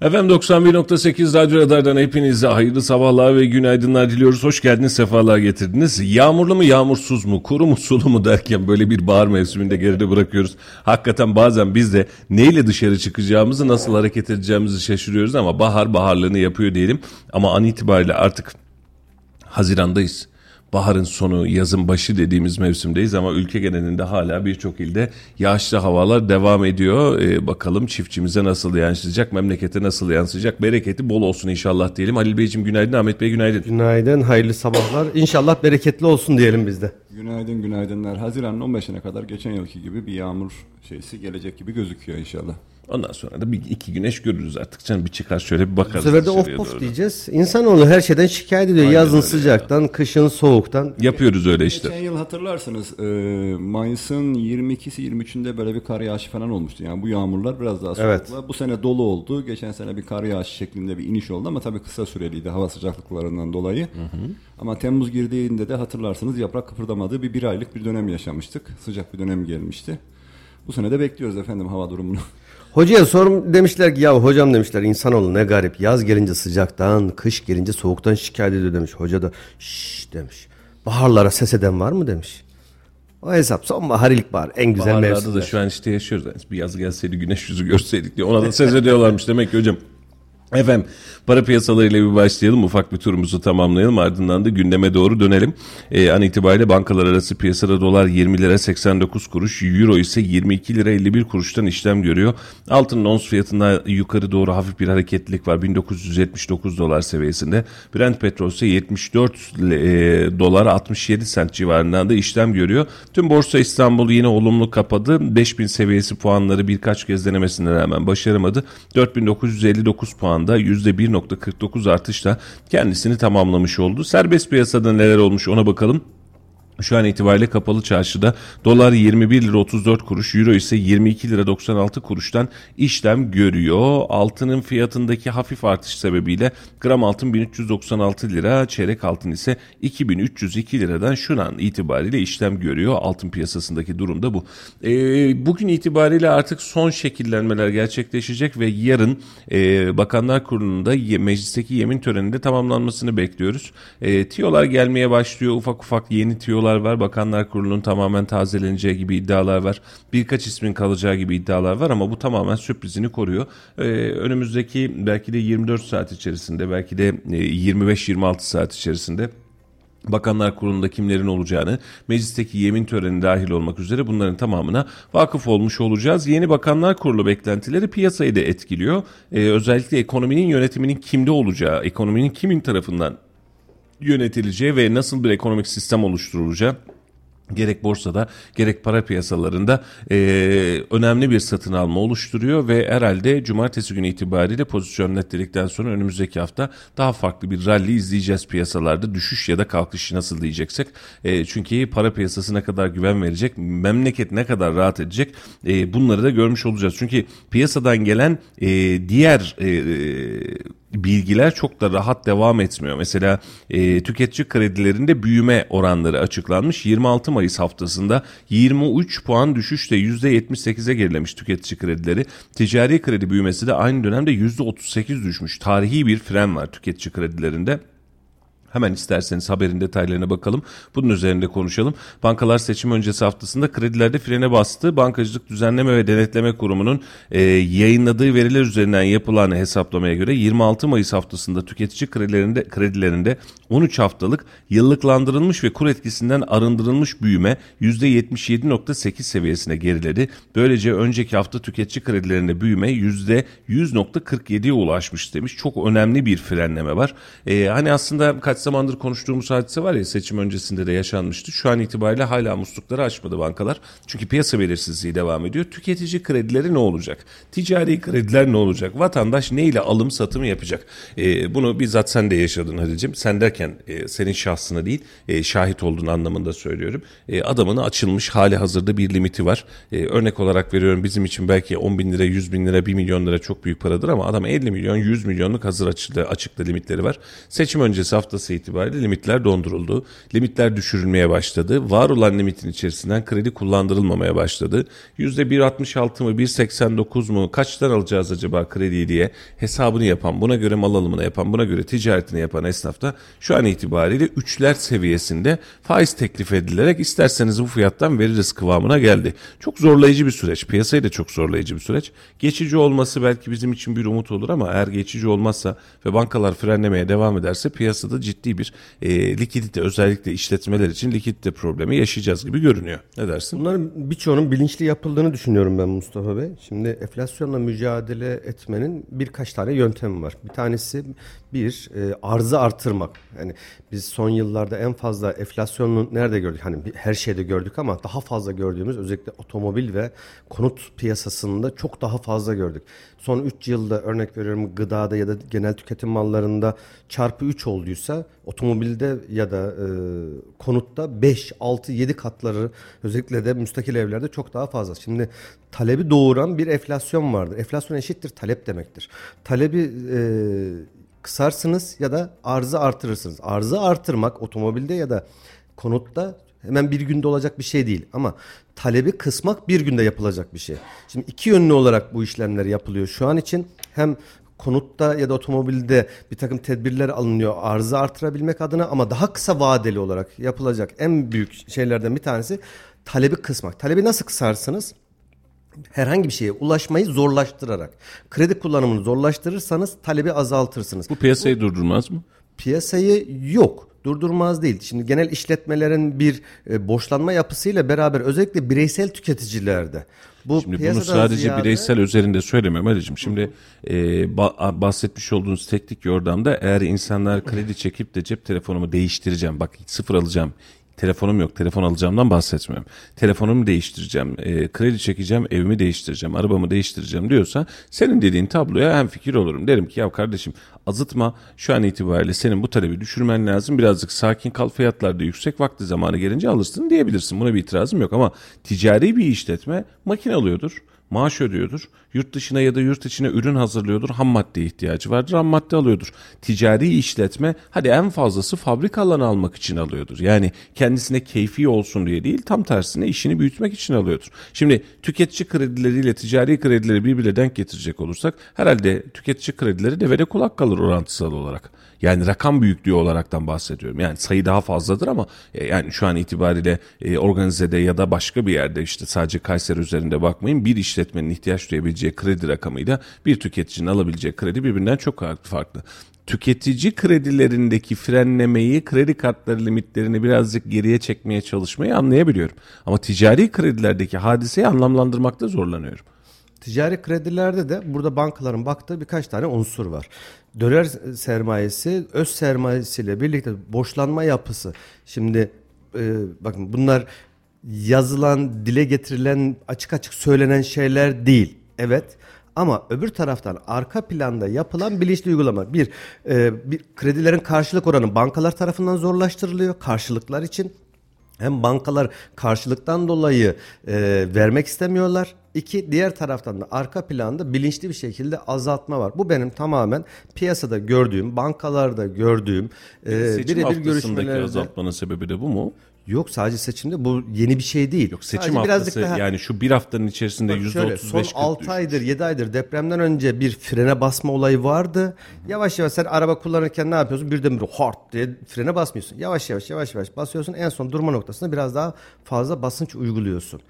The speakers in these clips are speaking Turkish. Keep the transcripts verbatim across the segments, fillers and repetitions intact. Efendim doksan bir nokta sekiz Radyo Radar'dan hepinize hayırlı sabahlar ve günaydınlar diliyoruz. Hoş geldiniz, sefalar getirdiniz. Yağmurlu mu, yağmursuz mu, kuru mu, sulu mu derken böyle bir bahar mevsimini de geride bırakıyoruz. Hakikaten bazen biz de neyle dışarı çıkacağımızı, nasıl hareket edeceğimizi şaşırıyoruz ama bahar baharlığını yapıyor diyelim. Ama an itibariyle artık Haziran'dayız. Baharın sonu, yazın başı dediğimiz mevsimdeyiz ama ülke genelinde hala birçok ilde yağışlı havalar devam ediyor. Ee, bakalım çiftçimize nasıl yansıyacak, memlekete nasıl yansıyacak, bereketi bol olsun inşallah diyelim. Halil Beyciğim günaydın, Ahmet Bey günaydın. Günaydın, hayırlı sabahlar. İnşallah bereketli olsun diyelim biz de. Günaydın, günaydınlar. Haziran'ın on beşine kadar geçen yılki gibi bir yağmur şeysi gelecek gibi gözüküyor inşallah. Ondan sonra da bir iki güneş görürüz artık. Canım bir çıkar şöyle bir bakarız. Bu sefer de of of diyeceğiz. İnsanoğlu her şeyden şikayet ediyor. Aynen, yazın sıcaktan, ya. Kışın soğuktan. Yapıyoruz öyle işte. Geçen yıl hatırlarsınız e, Mayıs'ın yirmi ikisi yirmi üçünde böyle bir kar yağışı falan olmuştu. Yani bu yağmurlar biraz daha soğukla. Evet. Bu sene dolu oldu. Geçen sene bir kar yağışı şeklinde bir iniş oldu ama tabii kısa süreliydi hava sıcaklıklarından dolayı. Hı hı. Ama Temmuz girdiğinde de hatırlarsınız yaprak kıpırdamadığı bir bir aylık bir dönem yaşamıştık. Sıcak bir dönem gelmişti. Bu sene de bekliyoruz efendim hava durumunu. Hocaya sorum demişler ki ya hocam demişler insanoğlu ne garip yaz gelince sıcaktan kış gelince soğuktan şikayet ediyor demiş. Hoca da şşş demiş baharlara ses eden var mı demiş. O hesap sonbahar ilkbahar en güzel mevsimler. Baharlarda da şu an işte yaşıyoruz. Yani bir yaz gelseydi güneş yüzü görseydik diye ona da ses ediyorlarmış demek ki hocam. Efendim para piyasalarıyla bir başlayalım, ufak bir turumuzu tamamlayalım, ardından da gündeme doğru dönelim. Ee, an itibariyle bankalar arası piyasada dolar yirmi lira seksen dokuz kuruş, euro ise yirmi iki lira elli bir kuruştan işlem görüyor. Altının ons fiyatında yukarı doğru hafif bir hareketlilik var, bin dokuz yüz yetmiş dokuz dolar seviyesinde. Brent petrol ise yetmiş dört dolar altmış yedi sent civarından da işlem görüyor. Tüm borsa İstanbul yine olumlu kapadı. beş bin seviyesi puanları birkaç kez denemesine rağmen başaramadı. dört bin dokuz yüz elli dokuz puan da yüzde bir virgül kırk dokuz artışla kendisini tamamlamış oldu. Serbest piyasada neler olmuş ona bakalım. Şu an itibariyle kapalı çarşıda dolar yirmi bir lira otuz dört kuruş, euro ise yirmi iki lira doksan altı kuruştan işlem görüyor. Altının fiyatındaki hafif artış sebebiyle gram altın bin üç yüz doksan altı lira, çeyrek altın ise iki bin üç yüz iki liradan şu an itibariyle işlem görüyor. Altın piyasasındaki durum da bu. E, bugün itibariyle artık son şekillenmeler gerçekleşecek ve yarın e, Bakanlar Kurulu'nda ye, meclisteki yemin töreninde tamamlanmasını bekliyoruz. E, tiyolar gelmeye başlıyor, ufak ufak yeni tiyolar var. Bakanlar Kurulu'nun tamamen tazeleneceği gibi iddialar var. Birkaç ismin kalacağı gibi iddialar var ama bu tamamen sürprizini koruyor. Ee, önümüzdeki belki de yirmi dört saat içerisinde, belki de yirmi beş yirmi altı saat içerisinde Bakanlar Kurulu'nda kimlerin olacağını, meclisteki yemin töreni dahil olmak üzere bunların tamamına vakıf olmuş olacağız. Yeni Bakanlar Kurulu beklentileri piyasayı da etkiliyor. Ee, özellikle ekonominin yönetiminin kimde olacağı, ekonominin kimin tarafından yönetileceği ve nasıl bir ekonomik sistem oluşturulacağı gerek borsada gerek para piyasalarında e, önemli bir satın alma oluşturuyor ve herhalde cumartesi günü itibariyle pozisyon netledikten sonra önümüzdeki hafta daha farklı bir rally izleyeceğiz piyasalarda, düşüş ya da kalkış nasıl diyeceksek. E, çünkü para piyasası ne kadar güven verecek, memleket ne kadar rahat edecek, e, bunları da görmüş olacağız. Çünkü piyasadan gelen e, diğer e, bilgiler çok da rahat devam etmiyor. Mesela e, tüketici kredilerinde büyüme oranları açıklanmış. yirmi altı Mayıs haftasında yirmi üç puan düşüşle yüzde yetmiş sekize gerilemiş tüketici kredileri. Ticari kredi büyümesi de aynı dönemde yüzde otuz sekiz düşmüş. Tarihi bir fren var tüketici kredilerinde. Hemen isterseniz haberin detaylarına bakalım. Bunun üzerinde konuşalım. Bankalar seçim öncesi haftasında kredilerde frene bastı. Bankacılık Düzenleme ve Denetleme Kurumu'nun e, yayınladığı veriler üzerinden yapılan hesaplamaya göre yirmi altı Mayıs haftasında tüketici kredilerinde, kredilerinde on üç haftalık yıllıklandırılmış ve kur etkisinden arındırılmış büyüme yüzde yetmiş yedi virgül sekiz seviyesine geriledi. Böylece önceki hafta tüketici kredilerinde büyüme yüzde yüz virgül kırk yediye ulaşmış demiş. Çok önemli bir frenleme var. E, hani aslında kaç zamandır konuştuğumuz hadise var ya, seçim öncesinde de yaşanmıştı. Şu an itibariyle hala muslukları açmadı bankalar. Çünkü piyasa belirsizliği devam ediyor. Tüketici kredileri ne olacak? Ticari krediler ne olacak? Vatandaş neyle alım satımı yapacak? E, bunu bizzat sen de yaşadın Halil'ciğim. Sen derken e, senin şahsına değil e, şahit olduğun anlamında söylüyorum. E, adamın açılmış hali hazırda bir limiti var. E, örnek olarak veriyorum, bizim için belki on bin lira, yüz bin lira, bir milyon lira çok büyük paradır ama adam elli milyon, yüz milyonluk hazır açıkta, açıkta limitleri var. Seçim öncesi haftası itibariyle limitler donduruldu. Limitler düşürülmeye başladı. Var olan limitin içerisinden kredi kullandırılmamaya başladı. yüzde bir virgül altmış altı mı, bir virgül seksen dokuz mu, kaçtan alacağız acaba krediyi diye hesabını yapan, buna göre mal alımını yapan, buna göre ticaretini yapan esnaf da şu an itibariyle üçler seviyesinde faiz teklif edilerek isterseniz bu fiyattan veririz kıvamına geldi. Çok zorlayıcı bir süreç. Piyasayı da çok zorlayıcı bir süreç. Geçici olması belki bizim için bir umut olur ama eğer geçici olmazsa ve bankalar frenlemeye devam ederse piyasada ciddi bir e, likidite, özellikle işletmeler için likidite problemi yaşayacağız gibi görünüyor. Ne dersin? Bunların birçoğunun bilinçli yapıldığını düşünüyorum ben Mustafa Bey. Şimdi enflasyonla mücadele etmenin birkaç tane yöntemi var. Bir tanesi bir e, arzı artırmak. Yani biz son yıllarda en fazla enflasyonun nerede gördük? Hani her şeyde gördük ama daha fazla gördüğümüz özellikle otomobil ve konut piyasasında çok daha fazla gördük. Son üç yılda örnek veriyorum gıdada ya da genel tüketim mallarında çarpı üç olduysa otomobilde ya da e, konutta beş, altı, yedi katları özellikle de müstakil evlerde çok daha fazla. Şimdi talebi doğuran bir enflasyon vardır. Enflasyon eşittir talep demektir. Talebi e, kısarsınız ya da arzı artırırsınız. Arzı artırmak otomobilde ya da konutta hemen bir günde olacak bir şey değil ama talebi kısmak bir günde yapılacak bir şey. Şimdi iki yönlü olarak bu işlemler yapılıyor şu an için. Hem konutta ya da otomobilde bir takım tedbirler alınıyor arzı artırabilmek adına ama daha kısa vadeli olarak yapılacak en büyük şeylerden bir tanesi talebi kısmak. Talebi nasıl kısarsınız? Herhangi bir şeye ulaşmayı zorlaştırarak. Kredi kullanımını zorlaştırırsanız talebi azaltırsınız. Bu piyasayı bu, durdurmaz mı? Piyasayı yok. Durdurmaz değil. Şimdi genel işletmelerin bir e, borçlanma yapısıyla beraber özellikle bireysel tüketicilerde. Bu Şimdi bunu sadece ziyade... bireysel üzerinde söylemiyorum Ali'cim. Şimdi e, ba- bahsetmiş olduğunuz teknik yordamda eğer insanlar kredi çekip de cep telefonumu değiştireceğim, bak sıfır alacağım, telefonum yok, telefon alacağımdan bahsetmiyorum. Telefonumu değiştireceğim, e, kredi çekeceğim, evimi değiştireceğim, arabamı değiştireceğim diyorsa senin dediğin tabloya hemfikir olurum. Derim ki ya kardeşim azıtma, şu an itibariyle senin bu talebi düşürmen lazım. Birazcık sakin kal, fiyatlarda yüksek, vakti zamanı gelince alırsın diyebilirsin. Buna bir itirazım yok ama ticari bir işletme makine alıyordur, maaş ödüyordur, yurt dışına ya da yurt içine ürün hazırlıyordur, ham maddeye ihtiyacı vardır, ham madde alıyordur. Ticari işletme hadi en fazlası fabrika alanı almak için alıyordur. Yani kendisine keyfi olsun diye değil, tam tersine işini büyütmek için alıyordur. Şimdi tüketici kredileriyle ticari kredileri birbirine denk getirecek olursak herhalde tüketici kredileri devede kulak kalır orantısal olarak. Yani rakam büyüklüğü olaraktan bahsediyorum. Yani sayı daha fazladır ama yani şu an itibariyle organizede ya da başka bir yerde, işte sadece Kayseri üzerinde bakmayın, bir işletmenin ihtiyaç duyabileceği kredi rakamıyla bir tüketicinin alabileceği kredi birbirinden çok farklı. Tüketici kredilerindeki frenlemeyi, kredi kartları limitlerini birazcık geriye çekmeye çalışmayı anlayabiliyorum. Ama ticari kredilerdeki hadiseyi anlamlandırmakta zorlanıyorum. Ticari kredilerde de burada bankaların baktığı birkaç tane unsur var. Döner sermayesi, öz sermayesiyle birlikte borçlanma yapısı. Şimdi e, bakın bunlar yazılan, dile getirilen, açık açık söylenen şeyler değil. Evet. Ama öbür taraftan arka planda yapılan bilinçli uygulama. Bir, e, bir kredilerin karşılık oranı bankalar tarafından zorlaştırılıyor karşılıklar için. Hem bankalar karşılıktan dolayı e, vermek istemiyorlar. İki, diğer taraftan da arka planda bilinçli bir şekilde azaltma var. Bu benim tamamen piyasada gördüğüm, bankalarda gördüğüm e, birebir görüşmelerde. Seçim haftasındaki azaltmanın sebebi de bu mu? Yok sadece seçimde bu yeni bir şey değil. Yok seçim sadece haftası daha... yani şu bir haftanın içerisinde yüzde otuz beş şöyle, son altı aydır yedi aydır depremden önce bir frene basma olayı vardı. Yavaş yavaş sen araba kullanırken ne yapıyorsun? Birdenbire hort diye frene basmıyorsun. Yavaş yavaş yavaş yavaş basıyorsun. En son durma noktasında biraz daha fazla basınç uyguluyorsun.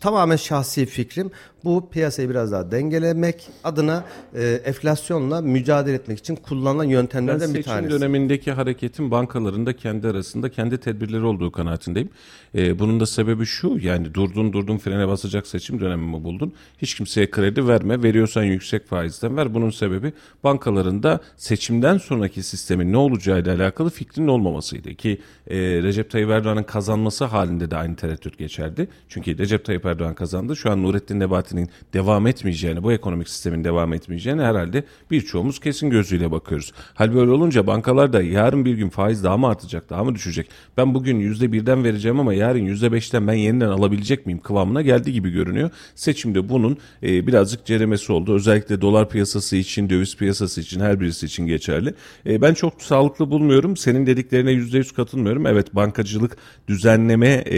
Tamamen şahsi fikrim bu piyasayı biraz daha dengelemek adına e, enflasyonla mücadele etmek için kullanılan yöntemlerden ben bir tanesi. Seçim dönemindeki hareketin bankalarında kendi arasında kendi tedbirleri olduğu kanaatindeyim. E, bunun da sebebi şu, yani durdun durdun frene basacak seçim dönemimi buldun. Hiç kimseye kredi verme, veriyorsan yüksek faizden ver. Bunun sebebi bankalarında seçimden sonraki sistemin ne olacağıyla alakalı fikrinin olmamasıydı ki e, Recep Tayyip Erdoğan'ın kazanması halinde de aynı tereddüt geçerdi. Çünkü Recep Tayyip Erdoğan kazandı. Şu an Nurettin Nebati'nin devam etmeyeceğini, bu ekonomik sistemin devam etmeyeceğini herhalde birçoğumuz kesin gözüyle bakıyoruz. Hal böyle olunca bankalar da yarın bir gün faiz daha mı artacak, daha mı düşecek? Ben bugün yüzde birden vereceğim ama yarın yüzde beşten ben yeniden alabilecek miyim kıvamına geldi gibi görünüyor. Seçimde bunun e, birazcık ceremesi oldu. Özellikle dolar piyasası için, döviz piyasası için, her birisi için geçerli. E, ben çok sağlıklı bulmuyorum. Senin dediklerine yüzde yüz katılmıyorum. Evet, bankacılık düzenleme e,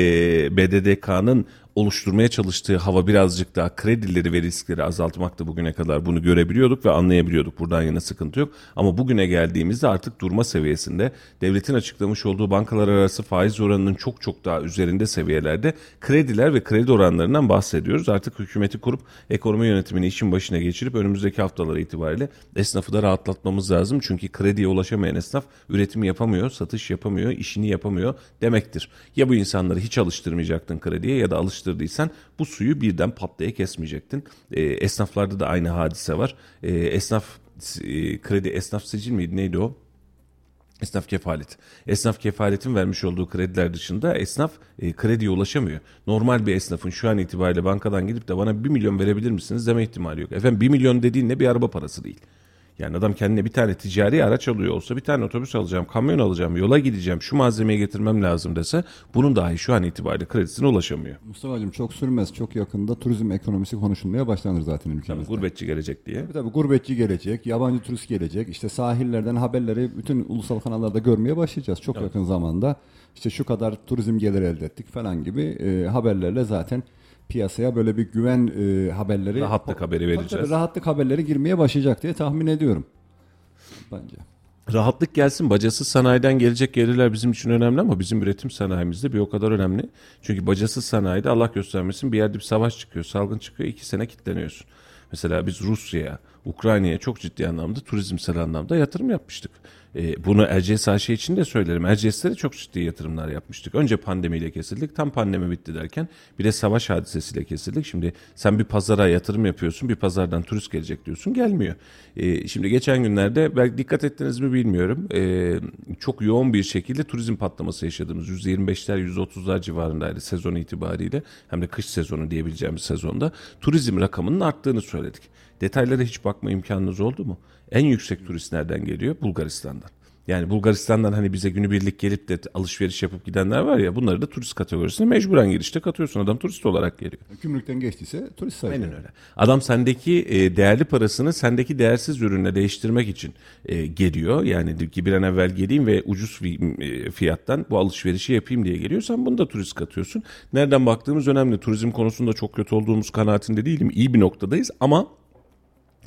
B D D K'nın oluşturmaya çalıştığı hava birazcık daha kredileri ve riskleri azaltmakta, bugüne kadar bunu görebiliyorduk ve anlayabiliyorduk. Buradan yana sıkıntı yok. Ama bugüne geldiğimizde artık durma seviyesinde, devletin açıklamış olduğu bankalar arası faiz oranının çok çok daha üzerinde seviyelerde krediler ve kredi oranlarından bahsediyoruz. Artık hükümeti kurup ekonomi yönetimini işin başına geçirip önümüzdeki haftalar itibariyle esnafı da rahatlatmamız lazım. Çünkü krediye ulaşamayan esnaf üretimi yapamıyor, satış yapamıyor, işini yapamıyor demektir. Ya bu insanları hiç alıştırmayacaktın krediye ya da alıştırmayacaktın. Bu suyu birden patlaya kesmeyecektin. E, esnaflarda da aynı hadise var. E, esnaf e, kredi esnaf sicil miydi neydi o? Esnaf kefaleti. Esnaf kefaletin vermiş olduğu krediler dışında esnaf e, krediye ulaşamıyor. Normal bir esnafın şu an itibariyle bankadan gidip de bana bir milyon verebilir misiniz deme ihtimali yok. Efendim bir milyon dediğinle bir araba parası değil. Yani adam kendine bir tane ticari araç alıyor olsa, bir tane otobüs alacağım, kamyon alacağım, yola gideceğim, şu malzemeyi getirmem lazım dese, bunun dahi şu an itibariyle kredisine ulaşamıyor. Mustafa'cığım çok sürmez, çok yakında turizm ekonomisi konuşulmaya başlanır zaten ülkemizde. Tabii, gurbetçi gelecek diye. Tabii, tabii gurbetçi gelecek, yabancı turist gelecek, işte sahillerden haberleri bütün ulusal kanallarda görmeye başlayacağız çok evet. yakın zamanda. İşte şu kadar turizm geliri elde ettik falan gibi e, haberlerle zaten piyasaya böyle bir güven e, haberleri, rahatlık haberi vereceğiz. Rahatlık haberleri girmeye başlayacak diye tahmin ediyorum. Bence. Rahatlık gelsin, bacasız sanayiden gelecek gelirler bizim için önemli ama bizim üretim sanayimizde bir o kadar önemli. Çünkü bacasız sanayide Allah göstermesin bir yerde bir savaş çıkıyor, salgın çıkıyor, iki sene kilitleniyorsun. Mesela biz Rusya'ya, Ukrayna'ya çok ciddi anlamda, turizmsel anlamda yatırım yapmıştık. E, bunu Erciyes A Ş için de söylerim. Erciyes'te de çok ciddi yatırımlar yapmıştık. Önce pandemiyle kesildik. Tam pandemi bitti derken bir de savaş hadisesiyle kesildik. Şimdi sen bir pazara yatırım yapıyorsun. Bir pazardan turist gelecek diyorsun. Gelmiyor. E, şimdi geçen günlerde, belki dikkat ettiniz mi bilmiyorum. E, çok yoğun bir şekilde turizm patlaması yaşadığımız yüzde yirmi beşler yüzde otuzlar civarındaydı sezon itibariyle. Hem de kış sezonu diyebileceğimiz sezonda turizm rakamının arttığını söyledik. Detaylara hiç bakma imkanınız oldu mu? En yüksek turist nereden geliyor? Bulgaristan'dan. Yani Bulgaristan'dan hani bize günübirlik gelip de alışveriş yapıp gidenler var ya, bunları da turist kategorisine mecburen girişte katıyorsun. Adam turist olarak geliyor. Gümrükten geçtiyse turist sayılıyor. Aynen öyle. Adam sendeki değerli parasını sendeki değersiz ürünle değiştirmek için geliyor. Yani diyor ki bir an evvel geleyim ve ucuz fiyattan bu alışverişi yapayım diye geliyor. Sen bunu da turist katıyorsun. Nereden baktığımız önemli. Turizm konusunda çok kötü olduğumuz kanaatinde değilim. İyi bir noktadayız ama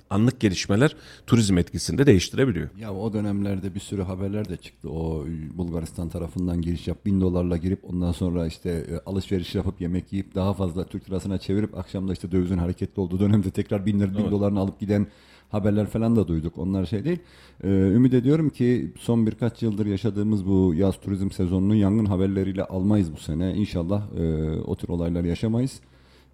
anlık gelişmeler turizm etkisini de değiştirebiliyor. Ya o dönemlerde bir sürü haberler de çıktı. O Bulgaristan tarafından giriş yap, bin dolarla girip ondan sonra işte alışveriş yapıp yemek yiyip daha fazla Türk lirasına çevirip akşamda işte dövizin hareketli olduğu dönemde tekrar bin lira, bin evet. dolarını alıp giden haberler falan da duyduk. Onlar şey değil. Ee, ümit ediyorum ki son birkaç yıldır yaşadığımız bu yaz turizm sezonunu yangın haberleriyle almayız bu sene. İnşallah e, o tür olaylar yaşamayız.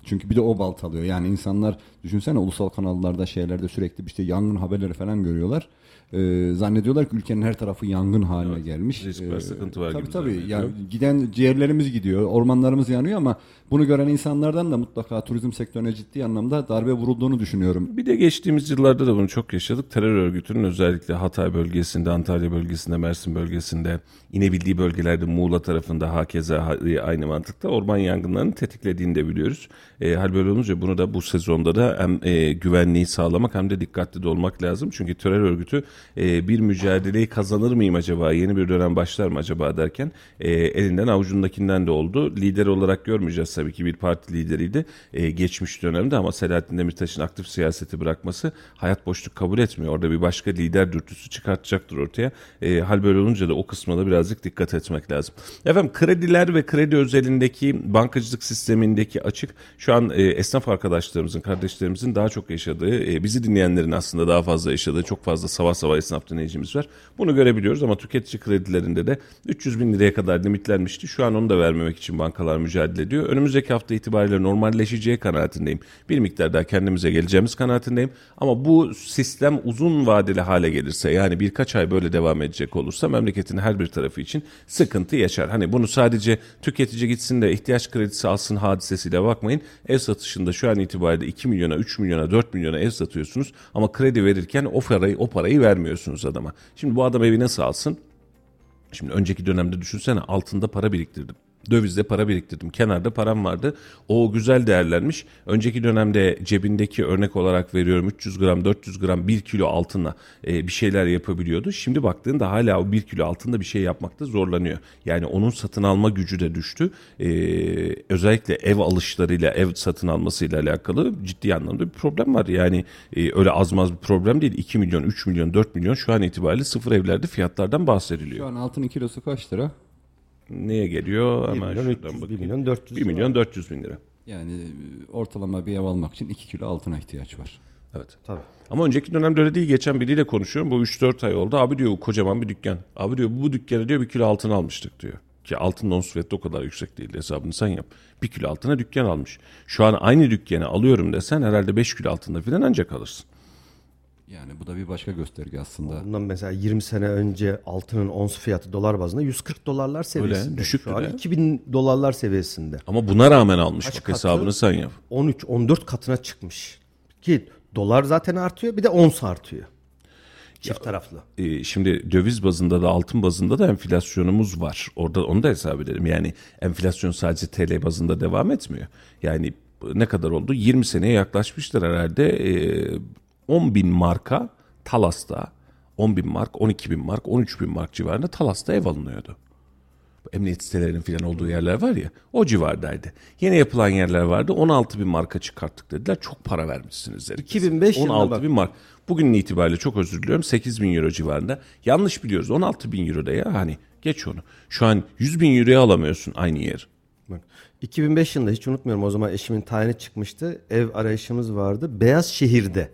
Çünkü bir de o baltalıyor. Yani insanlar düşünsene ulusal kanallarda şeylerde sürekli işte yangın haberleri falan görüyorlar. Ee, zannediyorlar ki ülkenin her tarafı yangın haline evet, gelmiş. Risk var, ee, sıkıntı var. Tabii tabii. Yani giden ciğerlerimiz gidiyor, ormanlarımız yanıyor ama bunu gören insanlardan da mutlaka turizm sektörüne ciddi anlamda darbe vurulduğunu düşünüyorum. Bir de geçtiğimiz yıllarda da bunu çok yaşadık. Terör örgütünün özellikle Hatay bölgesinde, Antalya bölgesinde, Mersin bölgesinde, inebildiği bölgelerde Muğla tarafında hakeza aynı mantıkta orman yangınlarını tetiklediğini de biliyoruz. E, hal böyle olunca bunu da bu sezonda da hem e, güvenliği sağlamak hem de dikkatli de olmak lazım. Çünkü terör örgütü e, bir mücadeleyi kazanır mıyım acaba, yeni bir dönem başlar mı acaba derken e, elinden avucundakinden de oldu. Lider olarak görmeyeceğiz tabii ki, bir parti lideriydi e, geçmiş dönemde, ama Selahattin Demirtaş'ın aktif siyaseti bırakması hayat boşluk kabul etmiyor. Orada bir başka lider dürtüsü çıkartacaktır ortaya. E, hal böyle olunca da o kısma da birazcık dikkat etmek lazım. Efendim, krediler ve kredi özelindeki bankacılık sistemindeki açık şu an e, esnaf arkadaşlarımızın, kardeşlerimizin daha çok yaşadığı, e, bizi dinleyenlerin aslında daha fazla yaşadığı, çok fazla sabah sabah esnaf dinleyicimiz var. Bunu görebiliyoruz ama tüketici kredilerinde de üç yüz bin liraya kadar limitlenmişti. Şu an onu da vermemek için bankalar mücadele ediyor. Önümüzdeki hafta itibariyle normalleşeceği kanaatindeyim. Bir miktar daha kendimize geleceğimiz kanaatindeyim. Ama bu sistem uzun vadeli hale gelirse, yani birkaç ay böyle devam edecek olursa memleketin her bir tarafı için sıkıntı yaşar. Hani bunu sadece tüketici gitsin de ihtiyaç kredisi alsın hadisesiyle bakmayın. Ev satışında şu an itibariyle iki milyona, üç milyona, dört milyona ev satıyorsunuz ama kredi verirken o parayı, o parayı vermiyorsunuz adama. Şimdi bu adam evi nasıl alsın? Şimdi önceki dönemde düşünsene, altında para biriktirdim. Dövizde para biriktirdim. Kenarda param vardı. O güzel değerlenmiş. Önceki dönemde cebindeki, örnek olarak veriyorum, üç yüz gram, dört yüz gram, bir kilo altına e, bir şeyler yapabiliyordu. Şimdi baktığında hala o bir kilo altında bir şey yapmakta zorlanıyor. Yani onun satın alma gücü de düştü. E, özellikle ev alışlarıyla, ev satın almasıyla alakalı ciddi anlamda bir problem var. Yani e, öyle azmaz bir problem değil. iki milyon, üç milyon, dört milyon şu an itibariyle sıfır evlerde fiyatlardan bahsediliyor. Şu an altının kilosu kaç lira? Neye geliyor? bir milyon dört yüz bin lira. Yani ortalama bir ev almak için iki kilo altına ihtiyaç var. Evet. Tabii. Ama önceki dönemde öyle değil. Geçen biriyle konuşuyorum. Bu üç dört ay oldu. Abi diyor, kocaman bir dükkan. Abi diyor, bu dükkana diyor bir kilo altın almıştık diyor. Ki altın ons fiyatı o kadar yüksek değil. Hesabını sen yap. Bir kilo altına dükkan almış. Şu an aynı dükkanı alıyorum desen herhalde beş kilo altında filan ancak alırsın. Yani bu da bir başka gösterge aslında. Ondan mesela yirmi sene önce altının ons fiyatı dolar bazında yüz kırk dolarlar seviyesinde. Öyle, düşüktü. Şu an iki bin dolarlar seviyesinde. Ama buna rağmen almış. Bak, hesabını sen yap. on üç on dört katına çıkmış. Ki dolar zaten artıyor, bir de ons artıyor. Çift taraflı. E, şimdi döviz bazında da altın bazında da enflasyonumuz var. Orada onu da hesap edelim. Yani enflasyon sadece T L bazında devam etmiyor. Yani ne kadar oldu? yirmi seneye yaklaşmıştır herhalde. E, on bin marka Talas'ta, on bin mark, on iki bin mark, on üç bin mark civarında Talas'ta ev alınıyordu. Emniyet sitelerinin filan olduğu yerler var ya, o civardaydı. Yeni yapılan yerler vardı, on altı bin marka çıkarttık dediler. Çok para vermişsiniz dedi. iki bin beş yılında on altı bin mark. Bugünün itibariyle, çok özür diliyorum, sekiz bin euro civarında. Yanlış biliyoruz, on altı bin euro da ya, hani geç onu. Şu an yüz bin euroya alamıyorsun aynı yer. iki bin beş yılında hiç unutmuyorum, o zaman eşimin tayini çıkmıştı. Ev arayışımız vardı Beyazşehir'de.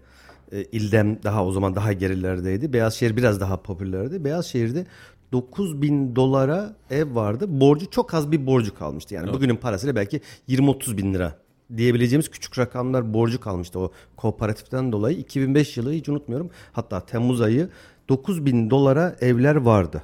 İldem daha o zaman daha gerilerdeydi. Beyazşehir biraz daha popülerdi. Beyazşehir'de dokuz bin dolara ev vardı. Borcu çok az, bir borcu kalmıştı. Yani evet, bugünün parasıyla belki yirmi otuz bin lira diyebileceğimiz küçük rakamlar borcu kalmıştı o kooperatiften dolayı. iki bin beş yılı hiç unutmuyorum. Hatta Temmuz ayı dokuz bin dolara evler vardı.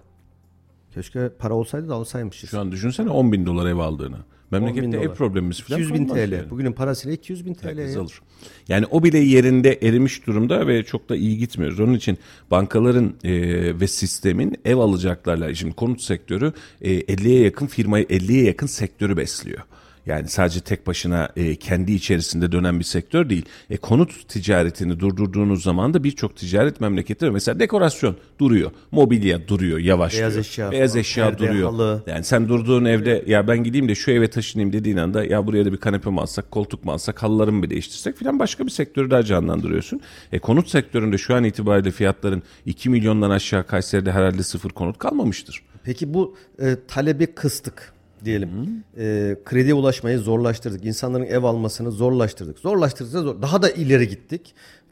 Keşke para olsaydı da alsaymışız. Şu an düşünsene on bin dolar ev aldığını. Memlekette ev problemimiz falan. iki yüz bin T L. Yani. Bugünün parasıyla iki yüz bin T L'ye alır. Yani o bile yerinde erimiş durumda ve çok da iyi gitmiyoruz. Onun için bankaların e, ve sistemin ev alacaklarla, şimdi konut sektörü e, elliye yakın firmayı, elliye yakın sektörü besliyor. Yani sadece tek başına e, kendi içerisinde dönen bir sektör değil. E, konut ticaretini durdurduğunuz zaman da birçok ticaret memlekette, mesela dekorasyon duruyor, mobilya duruyor, yavaşlıyor. Beyaz eşya, Beyaz eşya duruyor. Halı. Yani sen durduğun evde, ya ben gideyim de şu eve taşınayım dediğin anda, ya buraya da bir kanepe mi alsak, koltuk mu alsak, halıları mı değiştirsek filan, başka bir sektörü daha canlandırıyorsun. E, konut sektöründe şu an itibariyle fiyatların iki milyondan aşağı Kayseri'de herhalde sıfır konut kalmamıştır. Peki bu e, talebi kıstık diyelim. Hmm. E, krediye ulaşmayı zorlaştırdık. İnsanların ev almasını zorlaştırdık. Zorlaştırdık da zor. Daha da ileri gittik.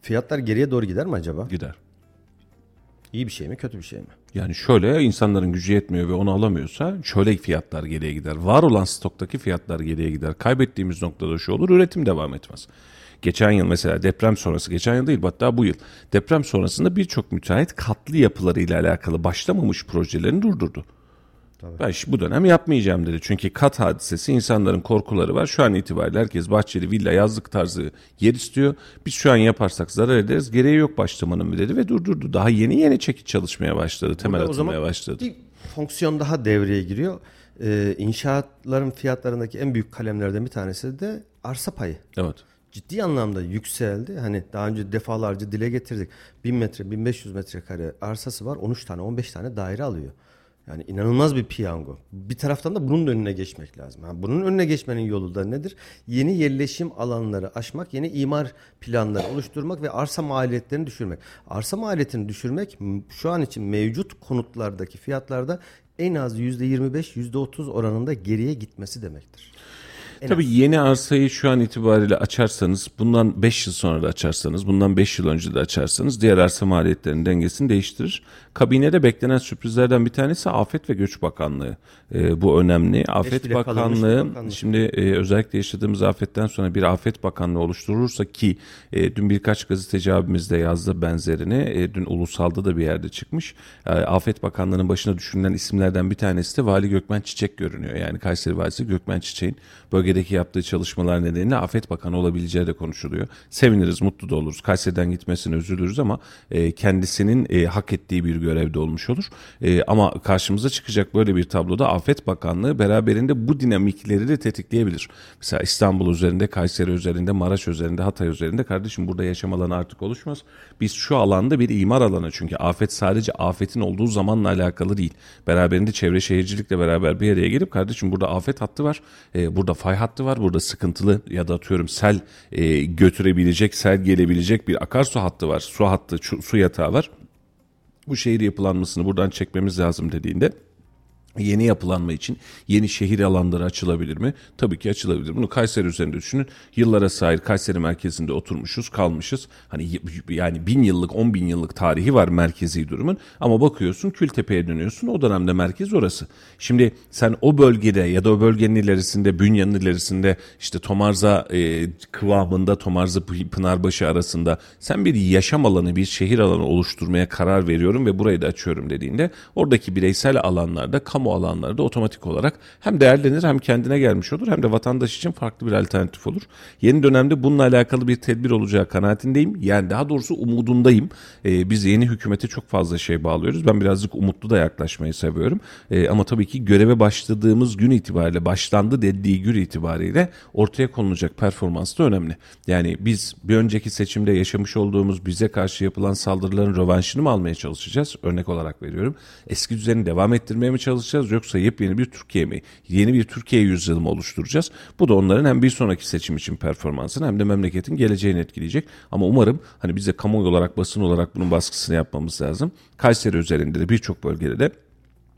Fiyatlar geriye doğru gider mi acaba? Gider. İyi bir şey mi, kötü bir şey mi? Yani şöyle, insanların gücü yetmiyor ve onu alamıyorsa şöyle, fiyatlar geriye gider. Var olan stoktaki fiyatlar geriye gider. Kaybettiğimiz noktada şu olur: üretim devam etmez. Geçen yıl mesela deprem sonrası, geçen yıl değil hatta bu yıl, deprem sonrasında birçok müteahhit katlı yapılarıyla alakalı başlamamış projelerini durdurdu. Tabii. Ben bu dönem yapmayacağım dedi. Çünkü kat hadisesi, insanların korkuları var. Şu an itibariyle herkes bahçeli, villa, yazlık tarzı yer istiyor. Biz şu an yaparsak zarar ederiz, gereği yok başlamanın dedi ve durdurdu. Daha yeni yeni çekiç çalışmaya başladı, temel atılmaya başladı. Bir fonksiyon daha devreye giriyor. e, inşaatların fiyatlarındaki en büyük kalemlerden bir tanesi de arsa payı. Evet. Ciddi anlamda yükseldi. Hani daha önce defalarca dile getirdik. bin metre, bin beş yüz metrekare arsası var. on üç tane, on beş tane daire alıyor. Yani inanılmaz bir piyango. Bir taraftan da bunun önüne geçmek lazım. Yani bunun önüne geçmenin yolu da nedir? Yeni yerleşim alanları aşmak, yeni imar planları oluşturmak ve arsa maliyetlerini düşürmek. Arsa maliyetini düşürmek şu an için mevcut konutlardaki fiyatlarda en az yüzde yirmi beş, yüzde otuz oranında geriye gitmesi demektir. En Tabii az. Yeni arsayı şu an itibariyle açarsanız, bundan beş yıl sonra da açarsanız, bundan beş yıl önce de açarsanız diğer arsa maliyetlerinin dengesini değiştirir. Kabinede beklenen sürprizlerden bir tanesi Afet ve Göç Bakanlığı. Ee, bu önemli. Afet Bakanlığı, bakanlığı şimdi e, özellikle yaşadığımız afetten sonra bir Afet Bakanlığı oluşturulursa ki e, dün birkaç gazeteci abimiz de yazdı benzerini. E, dün ulusalda da bir yerde çıkmış. E, Afet Bakanlığı'nın başına düşünülen isimlerden bir tanesi de Vali Gökmen Çiçek görünüyor. Yani Kayseri Valisi Gökmen Çiçek'in bölge Bölgedeki yaptığı çalışmalar nedeniyle Afet Bakanı olabileceği de konuşuluyor. Seviniriz, mutlu da oluruz. Kayseri'den gitmesine üzülürüz ama e, kendisinin e, hak ettiği bir görevde olmuş olur. E, ama karşımıza çıkacak böyle bir tabloda Afet Bakanlığı beraberinde bu dinamikleri de tetikleyebilir. Mesela İstanbul üzerinde, Kayseri üzerinde, Maraş üzerinde, Hatay üzerinde kardeşim burada yaşam alanı artık oluşmaz. Biz şu alanda bir imar alanı, çünkü afet sadece afetin olduğu zamanla alakalı değil. Beraberinde çevre şehircilikle beraber bir araya gelip kardeşim burada afet hattı var, e, burada fay hattı var, burada sıkıntılı ya da atıyorum sel e, götürebilecek, sel gelebilecek bir akarsu hattı var, su hattı, su yatağı var. Bu şehir yapılanmasını buradan çekmemiz lazım dediğinde yeni yapılanma için yeni şehir alanları açılabilir mi? Tabii ki açılabilir. Bunu Kayseri üzerinde düşünün. Yıllara sahip Kayseri merkezinde oturmuşuz, kalmışız. Hani yani bin yıllık, on bin yıllık tarihi var merkezi durumun. Ama bakıyorsun Kültepe'ye dönüyorsun. O dönemde merkez orası. Şimdi sen o bölgede ya da o bölgenin ilerisinde, Bünya'nın ilerisinde işte Tomarza e, kıvamında, Tomarza Pınarbaşı arasında sen bir yaşam alanı, bir şehir alanı oluşturmaya karar veriyorum ve burayı da açıyorum dediğinde oradaki bireysel alanlarda, kamu alanlarda otomatik olarak hem değerlenir hem kendine gelmiş olur hem de vatandaş için farklı bir alternatif olur. Yeni dönemde bununla alakalı bir tedbir olacağı kanaatindeyim. Yani daha doğrusu umudundayım. Ee, biz yeni hükümete çok fazla şey bağlıyoruz. Ben birazcık umutlu da yaklaşmayı seviyorum. Ee, ama tabii ki göreve başladığımız gün itibariyle, başlandı dediği gün itibariyle ortaya konulacak performans da önemli. Yani biz bir önceki seçimde yaşamış olduğumuz bize karşı yapılan saldırıların rövanşını mı almaya çalışacağız? Örnek olarak veriyorum. Eski düzeni devam ettirmeye mi çalışacağız? Yoksa yepyeni bir Türkiye mi, yeni bir Türkiye yüzyılı mı oluşturacağız? Bu da onların hem bir sonraki seçim için performansını hem de memleketin geleceğini etkileyecek. Ama umarım hani bize kamuoyu olarak, basın olarak bunun baskısını yapmamız lazım. Kayseri üzerinde de birçok bölgede de